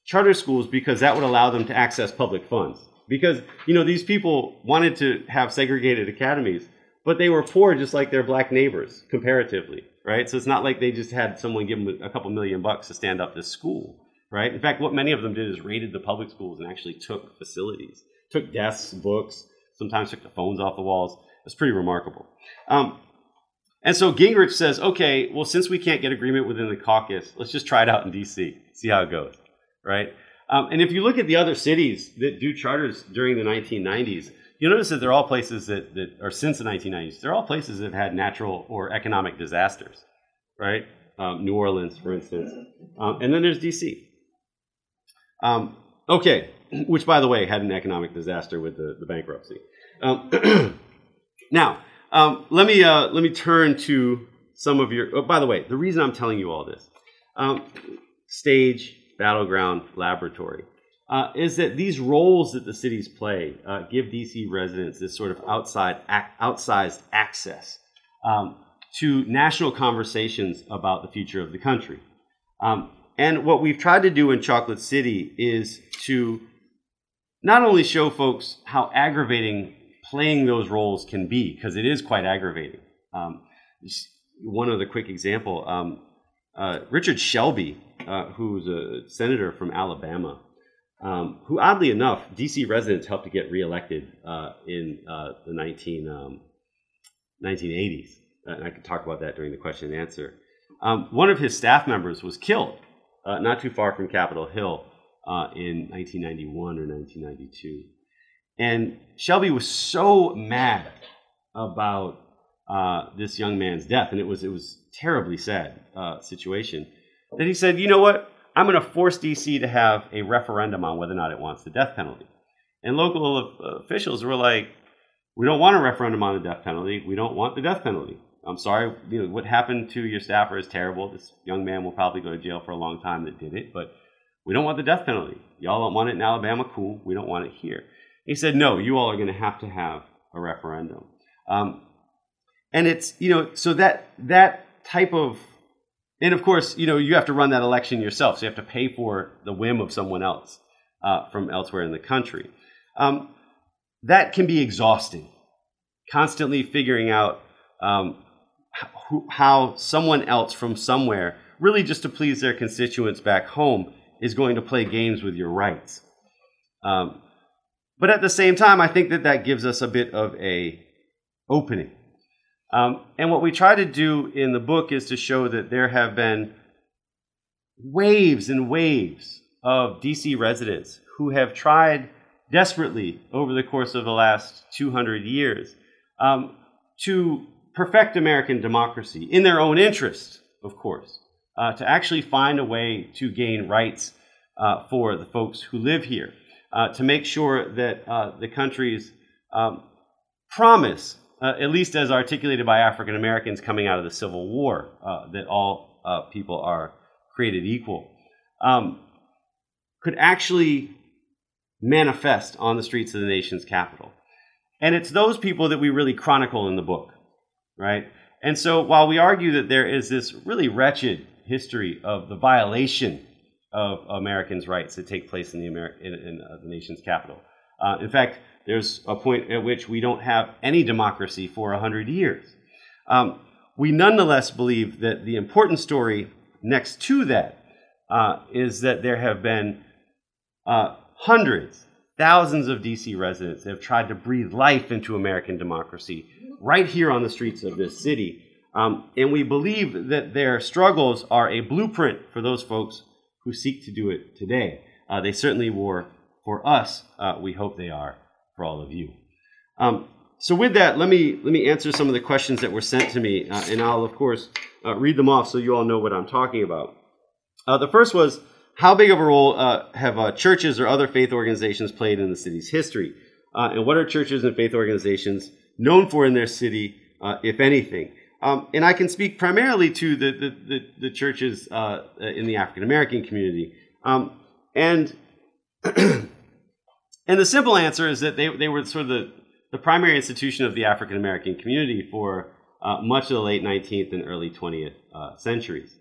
charter schools because that would allow them to access public funds. Because, you know, these people wanted to have segregated academies, but they were poor just like their black neighbors, comparatively, right? So it's not like they just had someone give them a couple million bucks to stand up this school, right? In fact, what many of them did is raided the public schools and actually took facilities, took desks, books, sometimes took the phones off the walls. It's pretty remarkable. Um, and so Gingrich says, okay, well, since we can't get agreement within the caucus, let's just try it out in D C, see how it goes, right? Um, and if you look at the other cities that do charters during the nineteen nineties, you notice that they're all places that, that are since the nineteen nineties, they're all places that have had natural or economic disasters, right? Um, New Orleans, for instance. Um, and then there's D C. Um, okay, which, by the way, had an economic disaster with the, the bankruptcy. Um, now, um, let me uh, let me turn to some of your... Oh, by the way, the reason I'm telling you all this, um, stage, battleground, laboratory, Uh, is that these roles that the cities play uh, give D C residents this sort of outside, ac- outsized access um, to national conversations about the future of the country. Um, and what we've tried to do in Chocolate City is to not only show folks how aggravating playing those roles can be, because it is quite aggravating. Um, just one other quick example, um, uh, Richard Shelby, uh, who's a senator from Alabama, Um, who, oddly enough, D C residents helped to get reelected uh, in uh, the nineteen eighties. Uh, and I could talk about that during the question and answer. Um, one of his staff members was killed uh, not too far from Capitol Hill uh, in nineteen ninety-one or nineteen ninety-two. And Shelby was so mad about uh, this young man's death, and it was, it was a terribly sad uh, situation, that he said, you know what? I'm going to force D C to have a referendum on whether or not it wants the death penalty. And local officials were like, we don't want a referendum on the death penalty. We don't want the death penalty. I'm sorry, you know, what happened to your staffer is terrible. This young man will probably go to jail for a long time that did it, but we don't want the death penalty. Y'all don't want it in Alabama, cool. We don't want it here. He said, no, you all are going to have to have a referendum. Um, and it's, you know, so that that type of, and of course, you know, you have to run that election yourself, so you have to pay for the whim of someone else uh, from elsewhere in the country. Um, that can be exhausting, constantly figuring out um, how someone else from somewhere, really just to please their constituents back home, is going to play games with your rights. Um, but at the same time, I think that that gives us a bit of a opening. Um, and what we try to do in the book is to show that there have been waves and waves of D C residents who have tried desperately over the course of the last two hundred years um, to perfect American democracy in their own interest, of course, uh, to actually find a way to gain rights uh, for the folks who live here, uh, to make sure that uh, the country's um, promise, uh, at least as articulated by African Americans coming out of the Civil War, uh, that all uh, people are created equal, um, could actually manifest on the streets of the nation's capital. And it's those people that we really chronicle in the book, right? And so while we argue that there is this really wretched history of the violation of Americans' rights that take place in the, Ameri- in, in, uh, the nation's capital, uh, in fact, there's a point at which we don't have any democracy for one hundred years. Um, we nonetheless believe that the important story next to that uh, is that there have been uh, hundreds, thousands of D C residents have tried to breathe life into American democracy right here on the streets of this city. Um, and we believe that their struggles are a blueprint for those folks who seek to do it today. Uh, they certainly were for us. Uh, we hope they are for all of you. Um, so with that, let me let me answer some of the questions that were sent to me, uh, and I'll, of course, uh, read them off so you all know what I'm talking about. Uh, the first was, how big of a role uh, have uh, churches or other faith organizations played in the city's history? Uh, and what are churches and faith organizations known for in their city, uh, if anything? Um, and I can speak primarily to the, the, the, the churches uh, in the African-American community. Um, and and the simple answer is that they, they were sort of the, the primary institution of the African-American community for uh, much of the late nineteenth and early twentieth uh, centuries.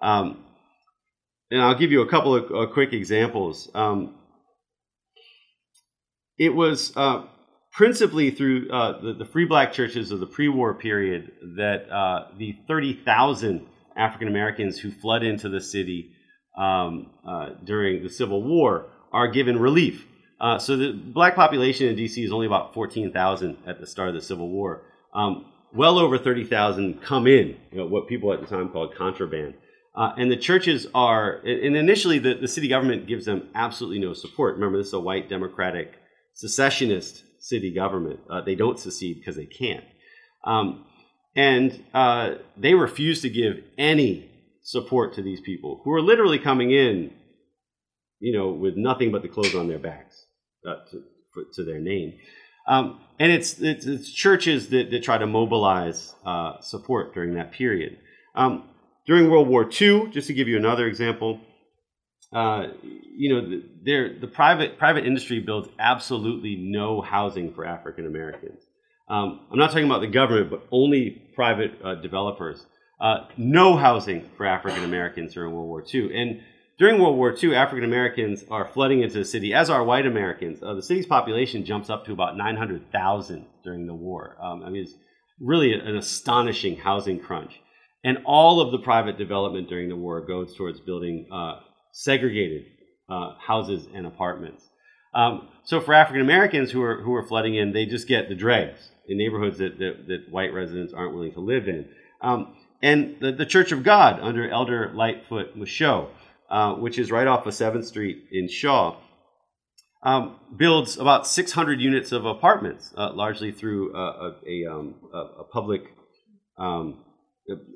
Um, And I'll give you a couple of uh, quick examples. Um, it was uh, principally through uh, the, the free black churches of the pre-war period that uh, the thirty thousand African Americans who fled into the city um, uh, during the Civil War are given relief. Uh, so the black population in D C is only about fourteen thousand at the start of the Civil War. Um, well over thirty thousand come in, you know, what people at the time called contraband. Uh, and the churches are, and initially the, the city government gives them absolutely no support. Remember, this is a white democratic secessionist city government. Uh, they don't secede because they can't. Um, and uh, they refuse to give any support to these people who are literally coming in, you know, with nothing but the clothes on their backs uh, to, to their name. Um, and it's, it's, it's churches that, that try to mobilize uh, support during that period. Um, During World War Two, just to give you another example, uh, you know, the, the private private industry builds absolutely no housing for African Americans. Um, I'm not talking about the government, but only private uh, developers. Uh, no housing for African Americans during World War Two. And during World War Two, African Americans are flooding into the city, as are white Americans. Uh, the city's population jumps up to about nine hundred thousand during the war. Um, I mean, it's really an astonishing housing crunch. And all of the private development during the war goes towards building uh, segregated uh, houses and apartments. Um, so for African Americans who are who are flooding in, they just get the dregs in neighborhoods that, that, that white residents aren't willing to live in. Um, and the, the Church of God under Elder Lightfoot Michaud, uh, which is right off of seventh street in Shaw, um, builds about six hundred units of apartments, uh, largely through uh, a, a, um, a, a public... Um,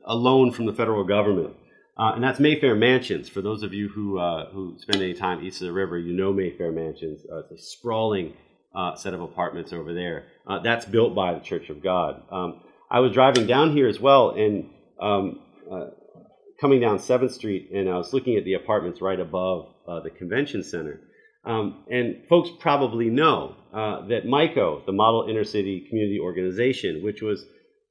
a loan from the federal government. Uh, and that's Mayfair Mansions. For those of you who uh, who spend any time east of the river, you know Mayfair Mansions. Uh, it's a sprawling uh, set of apartments over there. Uh, that's built by the Church of God. Um, I was driving down here as well, and um, uh, coming down seventh street, and I was looking at the apartments right above uh, the convention center. Um, and folks probably know uh, that MICO, the Model Inner City Community Organization, which was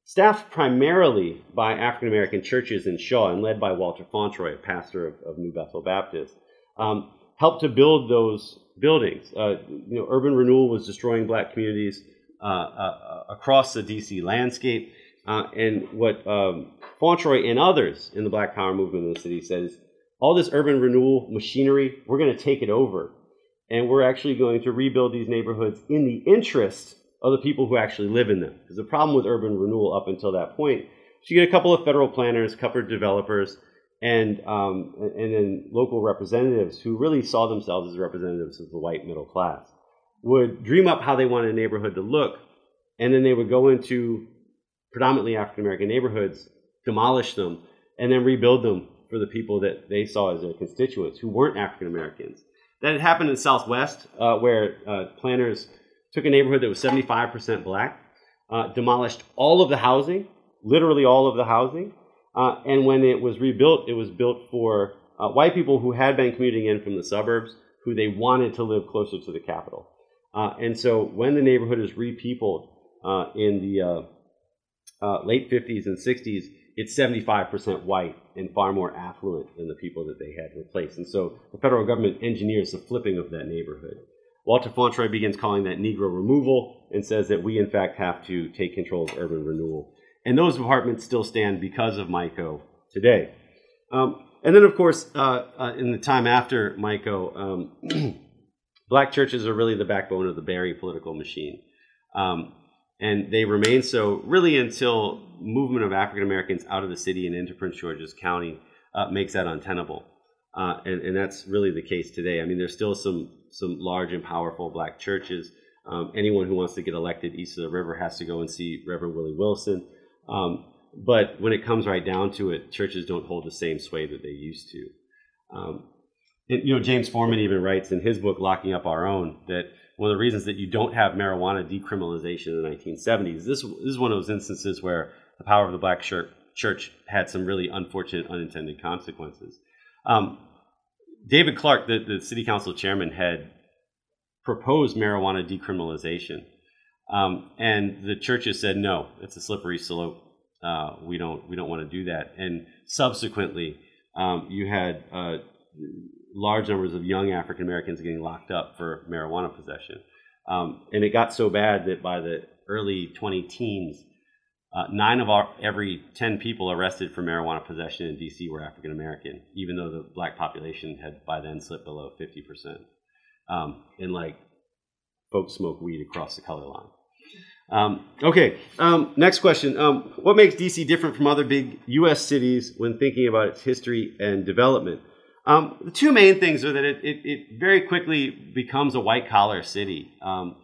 staffed primarily by African-American churches in Shaw and led by Walter Fauntroy, a pastor of, of New Bethel Baptist, um, helped to build those buildings. Uh, you know, urban renewal was destroying black communities uh, uh, across the D C landscape. Uh, and what um, Fauntroy and others in the Black Power movement in the city said is, all this urban renewal machinery, we're going to take it over. And we're actually going to rebuild these neighborhoods in the interest of the people who actually live in them. Because the problem with urban renewal up until that point is you get a couple of federal planners, a couple of developers, and, um, and then local representatives who really saw themselves as representatives of the white middle class would dream up how they wanted a neighborhood to look, and then they would go into predominantly African-American neighborhoods, demolish them, and then rebuild them for the people that they saw as their constituents who weren't African-Americans. That had happened in the Southwest, uh, where uh, planners took a neighborhood that was seventy-five percent black, uh, demolished all of the housing, literally all of the housing, uh, and when it was rebuilt, it was built for uh, white people who had been commuting in from the suburbs, who they wanted to live closer to the Capitol. Uh, and so when the neighborhood is repeopled uh, in the uh, uh, late fifties and sixties, it's seventy-five percent white and far more affluent than the people that they had replaced. And so the federal government engineers the flipping of that neighborhood. Walter Fauntroy begins calling that Negro removal and says that we, in fact, have to take control of urban renewal. And those apartments still stand because of MICO today. Um, and then, of course, uh, uh, in the time after MICO, um, black churches are really the backbone of the Barry political machine. Um, and they remain so really until movement of African Americans out of the city and into Prince George's County uh, makes that untenable. Uh, and, and that's really the case today. I mean, there's still some some large and powerful black churches. Um, anyone who wants to get elected east of the river has to go and see Reverend Willie Wilson. Um, but when it comes right down to it, churches don't hold the same sway that they used to. Um, and, you know, James Forman even writes in his book, Locking Up Our Own, that one of the reasons that you don't have marijuana decriminalization in the nineteen seventies, this, this is one of those instances where the power of the black church had some really unfortunate unintended consequences. Um, David Clark, the, the city council chairman, had proposed marijuana decriminalization. Um, and the churches said, no, it's a slippery slope. Uh, we don't we don't want to do that. And subsequently, um, you had uh, large numbers of young African Americans getting locked up for marijuana possession. Um, and it got so bad that by the early twenty-teens, Uh, nine of our, every ten people arrested for marijuana possession in D C were African American, even though the black population had by then slipped below fifty percent. Um, and like, folks smoke weed across the color line. Um, okay, um, next question. Um, what makes D C different from other big U S cities when thinking about its history and development? Um, the two main things are that it, it, it very quickly becomes a white-collar city. Um,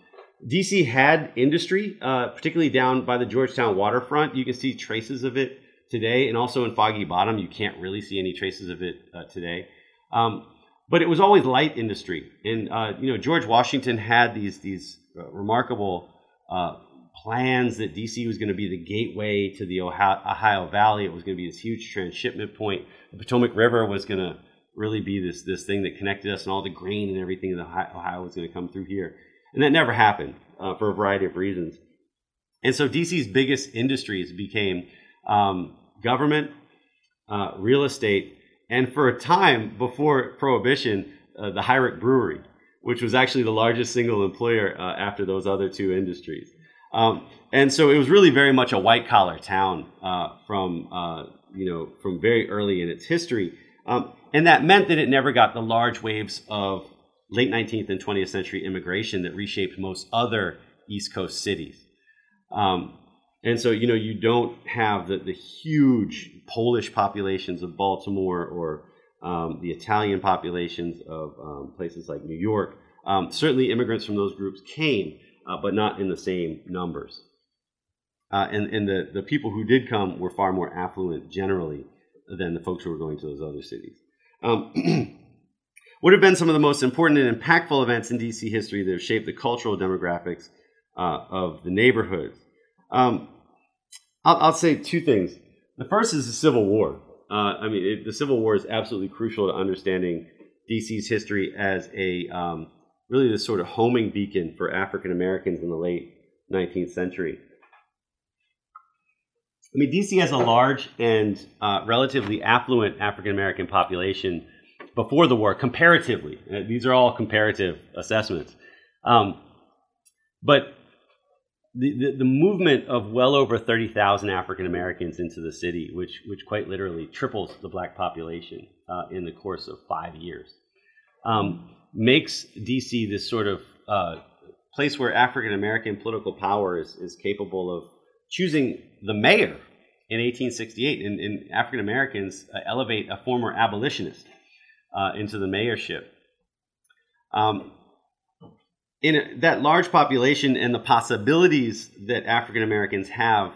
D C had industry, uh, particularly down by the Georgetown waterfront. You can see traces of it today, and also in Foggy Bottom, you can't really see any traces of it uh, today. Um, but it was always light industry, and uh, you know, George Washington had these these uh, remarkable uh, plans that D C was going to be the gateway to the Ohio, Ohio Valley. It was going to be this huge transshipment point. The Potomac River was going to really be this this thing that connected us, and all the grain and everything in the Ohio was going to come through here. And that never happened uh, for a variety of reasons. And so D C's biggest industries became um, government, uh, real estate, and for a time before Prohibition, uh, the Hyrick Brewery, which was actually the largest single employer uh, after those other two industries. Um, and so it was really very much a white-collar town uh, from, uh, you know, from very early in its history. Um, and that meant that it never got the large waves of late nineteenth and twentieth century immigration that reshaped most other East Coast cities. Um, and so, you know, you don't have the, the huge Polish populations of Baltimore or um, the Italian populations of um, places like New York. Um, certainly immigrants from those groups came, uh, but not in the same numbers. Uh, and and the, the people who did come were far more affluent generally than the folks who were going to those other cities. Um, What have been some of the most important and impactful events in D C history that have shaped the cultural demographics uh, of the neighborhoods? Um, I'll, I'll say two things. The first is the Civil War. Uh, I mean, it, the Civil War is absolutely crucial to understanding D C's history as a um, really this sort of homing beacon for African Americans in the late nineteenth century. I mean, D C has a large and uh, relatively affluent African American population before the war, comparatively. These are all comparative assessments. Um, but the, the, the movement of well over thirty thousand African Americans into the city, which, which quite literally triples the black population uh, in the course of five years, um, makes D C this sort of uh, place where African American political power is, is capable of choosing the mayor in eighteen sixty-eight, and, and African Americans uh, elevate a former abolitionist uh, into the mayorship. Um, in a, that large population and the possibilities that African Americans have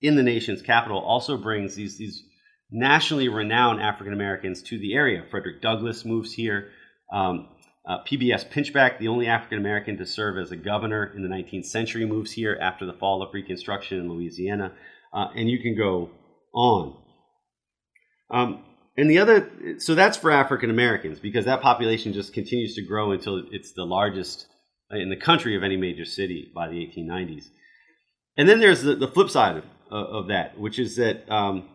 in the nation's capital also brings these, these nationally renowned African Americans to the area. Frederick Douglass moves here. Um, uh, P B S Pinchback, the only African American to serve as a governor in the nineteenth century, moves here after the fall of Reconstruction in Louisiana, uh, and you can go on. Um, and the other, so that's for African Americans, because that population just continues to grow until it's the largest in the country of any major city by the eighteen nineties. And then there's the, the flip side of, of that, which is that um,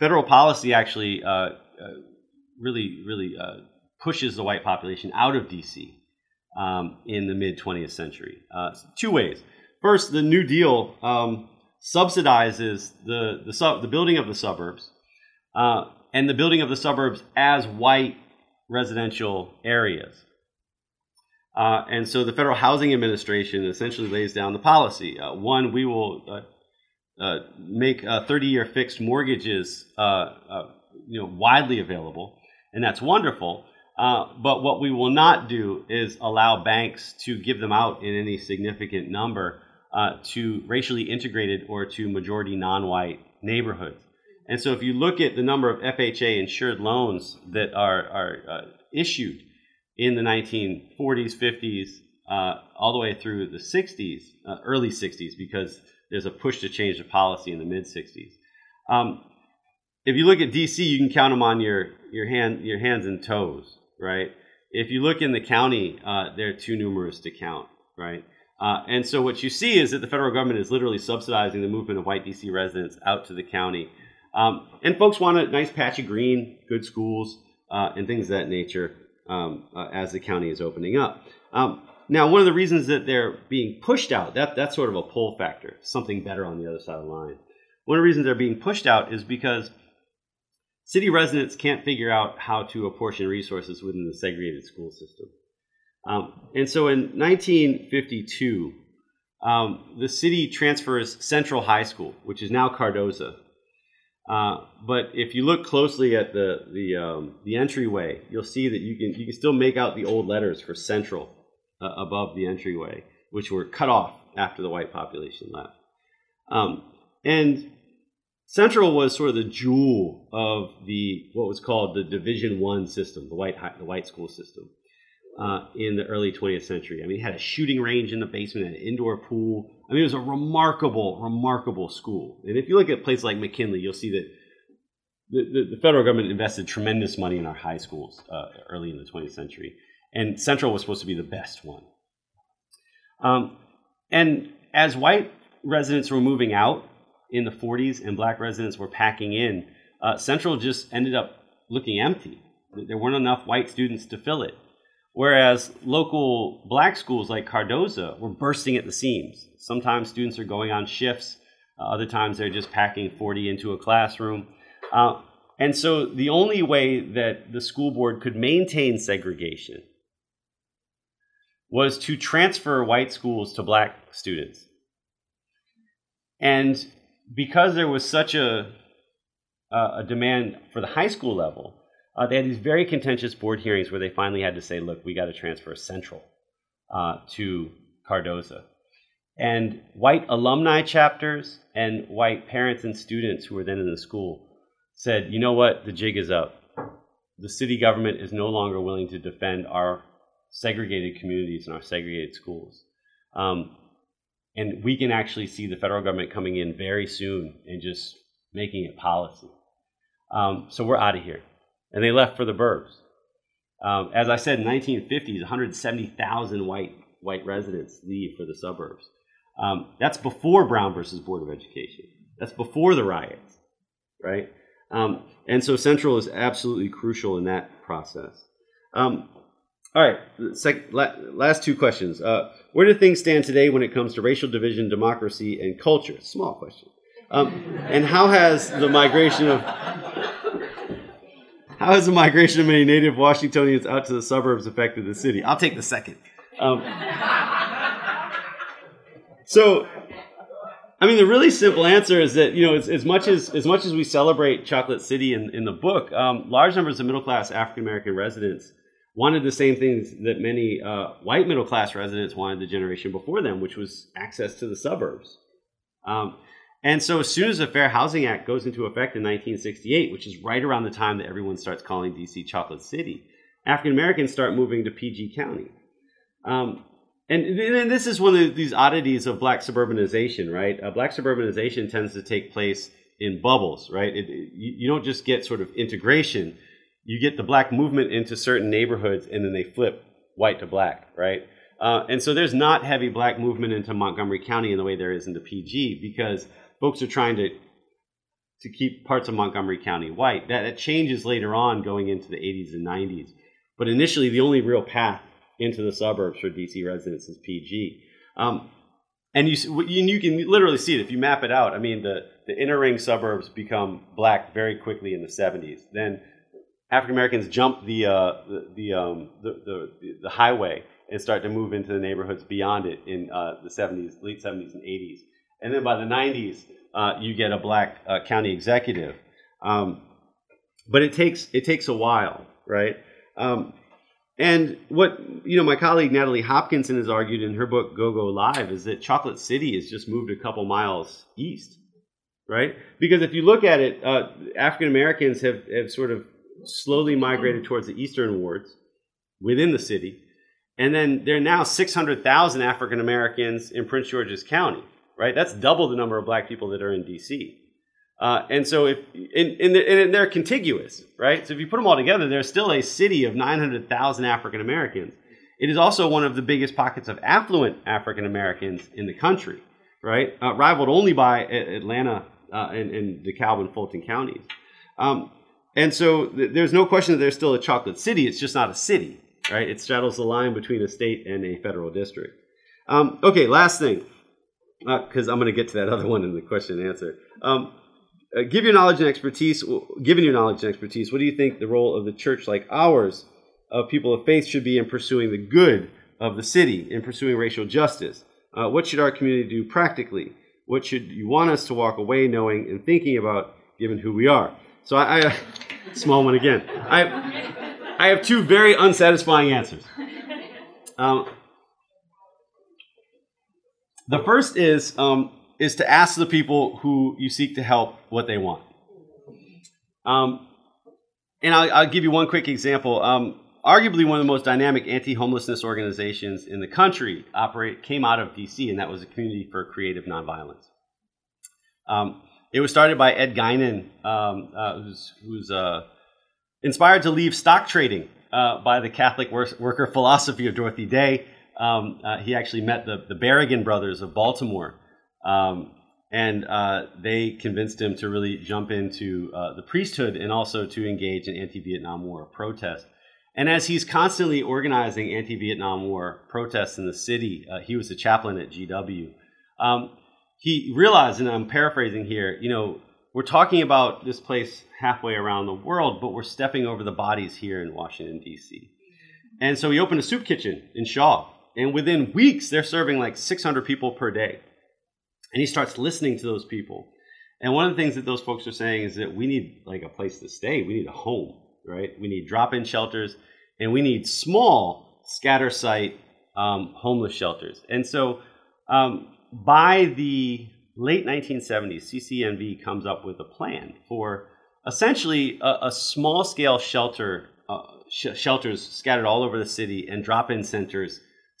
federal policy actually uh, uh, really, really. Uh, pushes the white population out of D C um, in the mid-twentieth century. Uh, two ways. First, the New Deal um, subsidizes the the, sub, the building of the suburbs uh, and the building of the suburbs as white residential areas. Uh, and so the Federal Housing Administration essentially lays down the policy. Uh, one, we will uh, uh, make thirty-year uh, fixed mortgages uh, uh, you know, widely available, and that's wonderful. Uh, but what we will not do is allow banks to give them out in any significant number uh, to racially integrated or to majority non-white neighborhoods. And so if you look at the number of F H A insured loans that are, are uh, issued in the nineteen forties, fifties, uh, all the way through the sixties, uh, early sixties, because there's a push to change the policy in the mid-sixties. Um, if you look at D C, you can count them on your, your, hand, your hands and toes. Right. If you look in the county, uh, they're too numerous to count. Right. Uh, and so what you see is that the federal government is literally subsidizing the movement of white D C residents out to the county. Um, and folks want a nice patch of green, good schools, uh, and things of that nature um, uh, as the county is opening up. Um, now, one of the reasons that they're being pushed out, that that's sort of a pull factor, something better on the other side of the line. One of the reasons they're being pushed out is because city residents can't figure out how to apportion resources within the segregated school system. Um, and so in nineteen fifty-two, um, the city transfers Central High School, which is now Cardoza. Uh, but if you look closely at the, the, um, the entryway, you'll see that you can, you can still make out the old letters for Central uh, above the entryway, which were cut off after the white population left. Um, and... Central was sort of the jewel of the what was called the Division One system, the white high, the white school system, uh, in the early twentieth century. I mean, it had a shooting range in the basement, an indoor pool. I mean, it was a remarkable, remarkable school. And if you look at places like McKinley, you'll see that the, the, the federal government invested tremendous money in our high schools uh, early in the twentieth century, and Central was supposed to be the best one. Um, and as white residents were moving out in the forties and black residents were packing in, uh, Central just ended up looking empty. There weren't enough white students to fill it. Whereas local black schools like Cardoza were bursting at the seams. Sometimes students are going on shifts. Uh, other times they're just packing forty into a classroom. Uh, and so the only way that the school board could maintain segregation was to transfer white schools to black students. And because there was such a, uh, a demand for the high school level, uh, they had these very contentious board hearings where they finally had to say, look, we got to transfer Central uh, to Cardoza. And white alumni chapters and white parents and students who were then in the school said, you know what, the jig is up. The city government is no longer willing to defend our segregated communities and our segregated schools. Um, And we can actually see the federal government coming in very soon and just making it policy. Um, so we're out of here. And they left for the burbs. Um, as I said, in the nineteen fifties, one hundred seventy thousand white white residents leave for the suburbs. Um, that's before Brown versus Board of Education. That's before the riots, right? Um, and so Central is absolutely crucial in that process. Um, all right, sec- la- last two questions. Uh, where do things stand today when it comes to racial division, democracy, and culture? Small question. Um, and how has the migration of how has the migration of many native Washingtonians out to the suburbs affected the city? I'll take the second. Um, so, I mean, the really simple answer is that, you know, as, as much as as much as we celebrate Chocolate City in, in the book, um, large numbers of middle-class African-American residents wanted the same things that many uh, white middle-class residents wanted the generation before them, which was access to the suburbs. Um, and so as soon as the Fair Housing Act goes into effect in nineteen sixty-eight, which is right around the time that everyone starts calling D C Chocolate City, African-Americans start moving to P G County. Um, and, and this is one of these oddities of black suburbanization, right? Uh, black suburbanization tends to take place in bubbles, right? It, it, you don't just get sort of integration. You get the black movement into certain neighborhoods, and then they flip white to black, right? Uh, and so there's not heavy black movement into Montgomery County in the way there is into P G, because folks are trying to to keep parts of Montgomery County white. That, that changes later on going into the eighties and nineties. But initially, the only real path into the suburbs for D C residents is P G. Um, and you, you can literally see it if you map it out. I mean, the, the inner ring suburbs become black very quickly in the seventies. Then African-Americans jump the, uh, the, the, um, the, the, the highway and start to move into the neighborhoods beyond it in uh, the seventies, late seventies and eighties. And then by the nineties, uh, you get a black uh, county executive. Um, but it takes it takes a while, right? Um, And what, you know, my colleague Natalie Hopkinson has argued in her book, Go Go Live, is that Chocolate City has just moved a couple miles east, right? Because if you look at it, uh, African-Americans have, have sort of slowly migrated towards the eastern wards within the city. And then there are now six hundred thousand African-Americans in Prince George's County, right? That's double the number of black people that are in D C. Uh, and so if and, and they're contiguous, right? So if you put them all together, there's still a city of nine hundred thousand African Americans. It is also one of the biggest pockets of affluent African Americans in the country, right? Uh, rivaled only by Atlanta uh, and, and DeKalb and Fulton counties. Um, and so th- there's no question that there's still a Chocolate City. It's just not a city, right? It straddles the line between a state and a federal district. Um, okay, last thing, because uh, I'm going to get to that other one in the question and answer. Um, Uh, give your knowledge and expertise, given your knowledge and expertise, what do you think the role of the church like ours, of people of faith, should be in pursuing the good of the city, in pursuing racial justice? Uh, what should our community do practically? What should you want us to walk away knowing and thinking about, given who we are? So I, I small one again. I, I have two very unsatisfying answers. Um, the first is... Um, is to ask the people who you seek to help what they want. Um, and I'll, I'll give you one quick example. Um, arguably one of the most dynamic anti-homelessness organizations in the country operate, came out of D C, and that was a Community for Creative Nonviolence. Um, it was started by Ed Guinan, um, uh, who's, who's uh, inspired to leave stock trading uh, by the Catholic wor- worker philosophy of Dorothy Day. Um, uh, he actually met the, the Berrigan brothers of Baltimore, Um, and uh, they convinced him to really jump into uh, the priesthood and also to engage in anti-Vietnam War protest. And as he's constantly organizing anti-Vietnam War protests in the city, uh, he was a chaplain at G W, um, he realized, and I'm paraphrasing here, you know, we're talking about this place halfway around the world, but we're stepping over the bodies here in Washington, D C. And so he opened a soup kitchen in Shaw, and within weeks, they're serving like six hundred people per day. And he starts listening to those people. And one of the things that those folks are saying is that we need like a place to stay. We need a home, right? We need drop-in shelters, and we need small scatter site um, homeless shelters. And so um, by the late nineteen seventies, C C N V comes up with a plan for essentially a, a small-scale shelter, uh, sh- shelters scattered all over the city and drop-in centers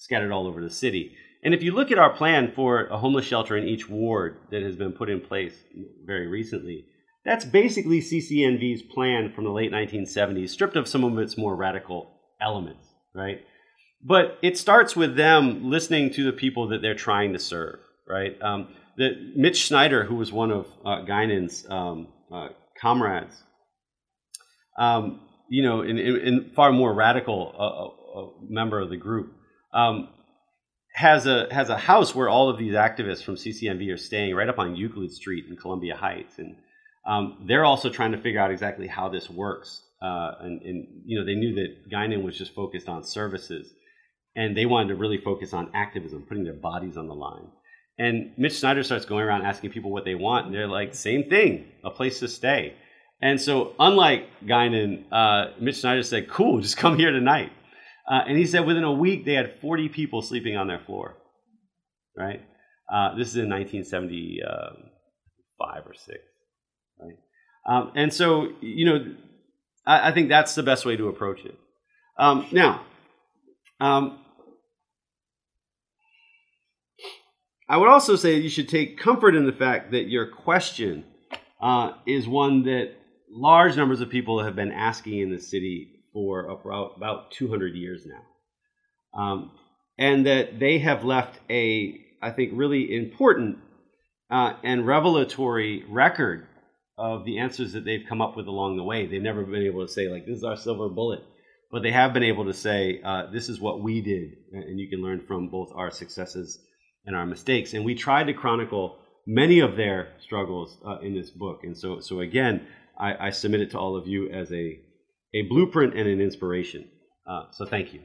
scattered all over the city. And if you look at our plan for a homeless shelter in each ward that has been put in place very recently, that's basically C C N V's plan from the late nineteen seventies, stripped of some of its more radical elements, right? But it starts with them listening to the people that they're trying to serve, right? Um, the, Mitch Snyder, who was one of uh, Guinan's um, uh, comrades, um, you know, in, in, in far more radical uh, uh, member of the group, um, has a has a house where all of these activists from C C N V are staying, right up on Euclid Street in Columbia Heights, and um, they're also trying to figure out exactly how this works. Uh, and, and you know, they knew that Guinan was just focused on services, and they wanted to really focus on activism, putting their bodies on the line. And Mitch Snyder starts going around asking people what they want, and they're like, same thing, a place to stay. And so, unlike Guinan, uh, Mitch Snyder said, cool, just come here tonight. Uh, and he said within a week, they had forty people sleeping on their floor, right? Uh, this is in nineteen seventy-five or six, right? Um, and so, you know, I, I think that's the best way to approach it. Um, now, um, I would also say you should take comfort in the fact that your question uh, is one that large numbers of people have been asking in the city for about two hundred years now. Um, and that they have left a, I think, really important uh, and revelatory record of the answers that they've come up with along the way. They've never been able to say, like, this is our silver bullet. But they have been able to say, uh, this is what we did. And you can learn from both our successes and our mistakes. And we tried to chronicle many of their struggles uh, in this book. And so, so again, I, I submit it to all of you as a a blueprint and an inspiration. Uh, so thank you.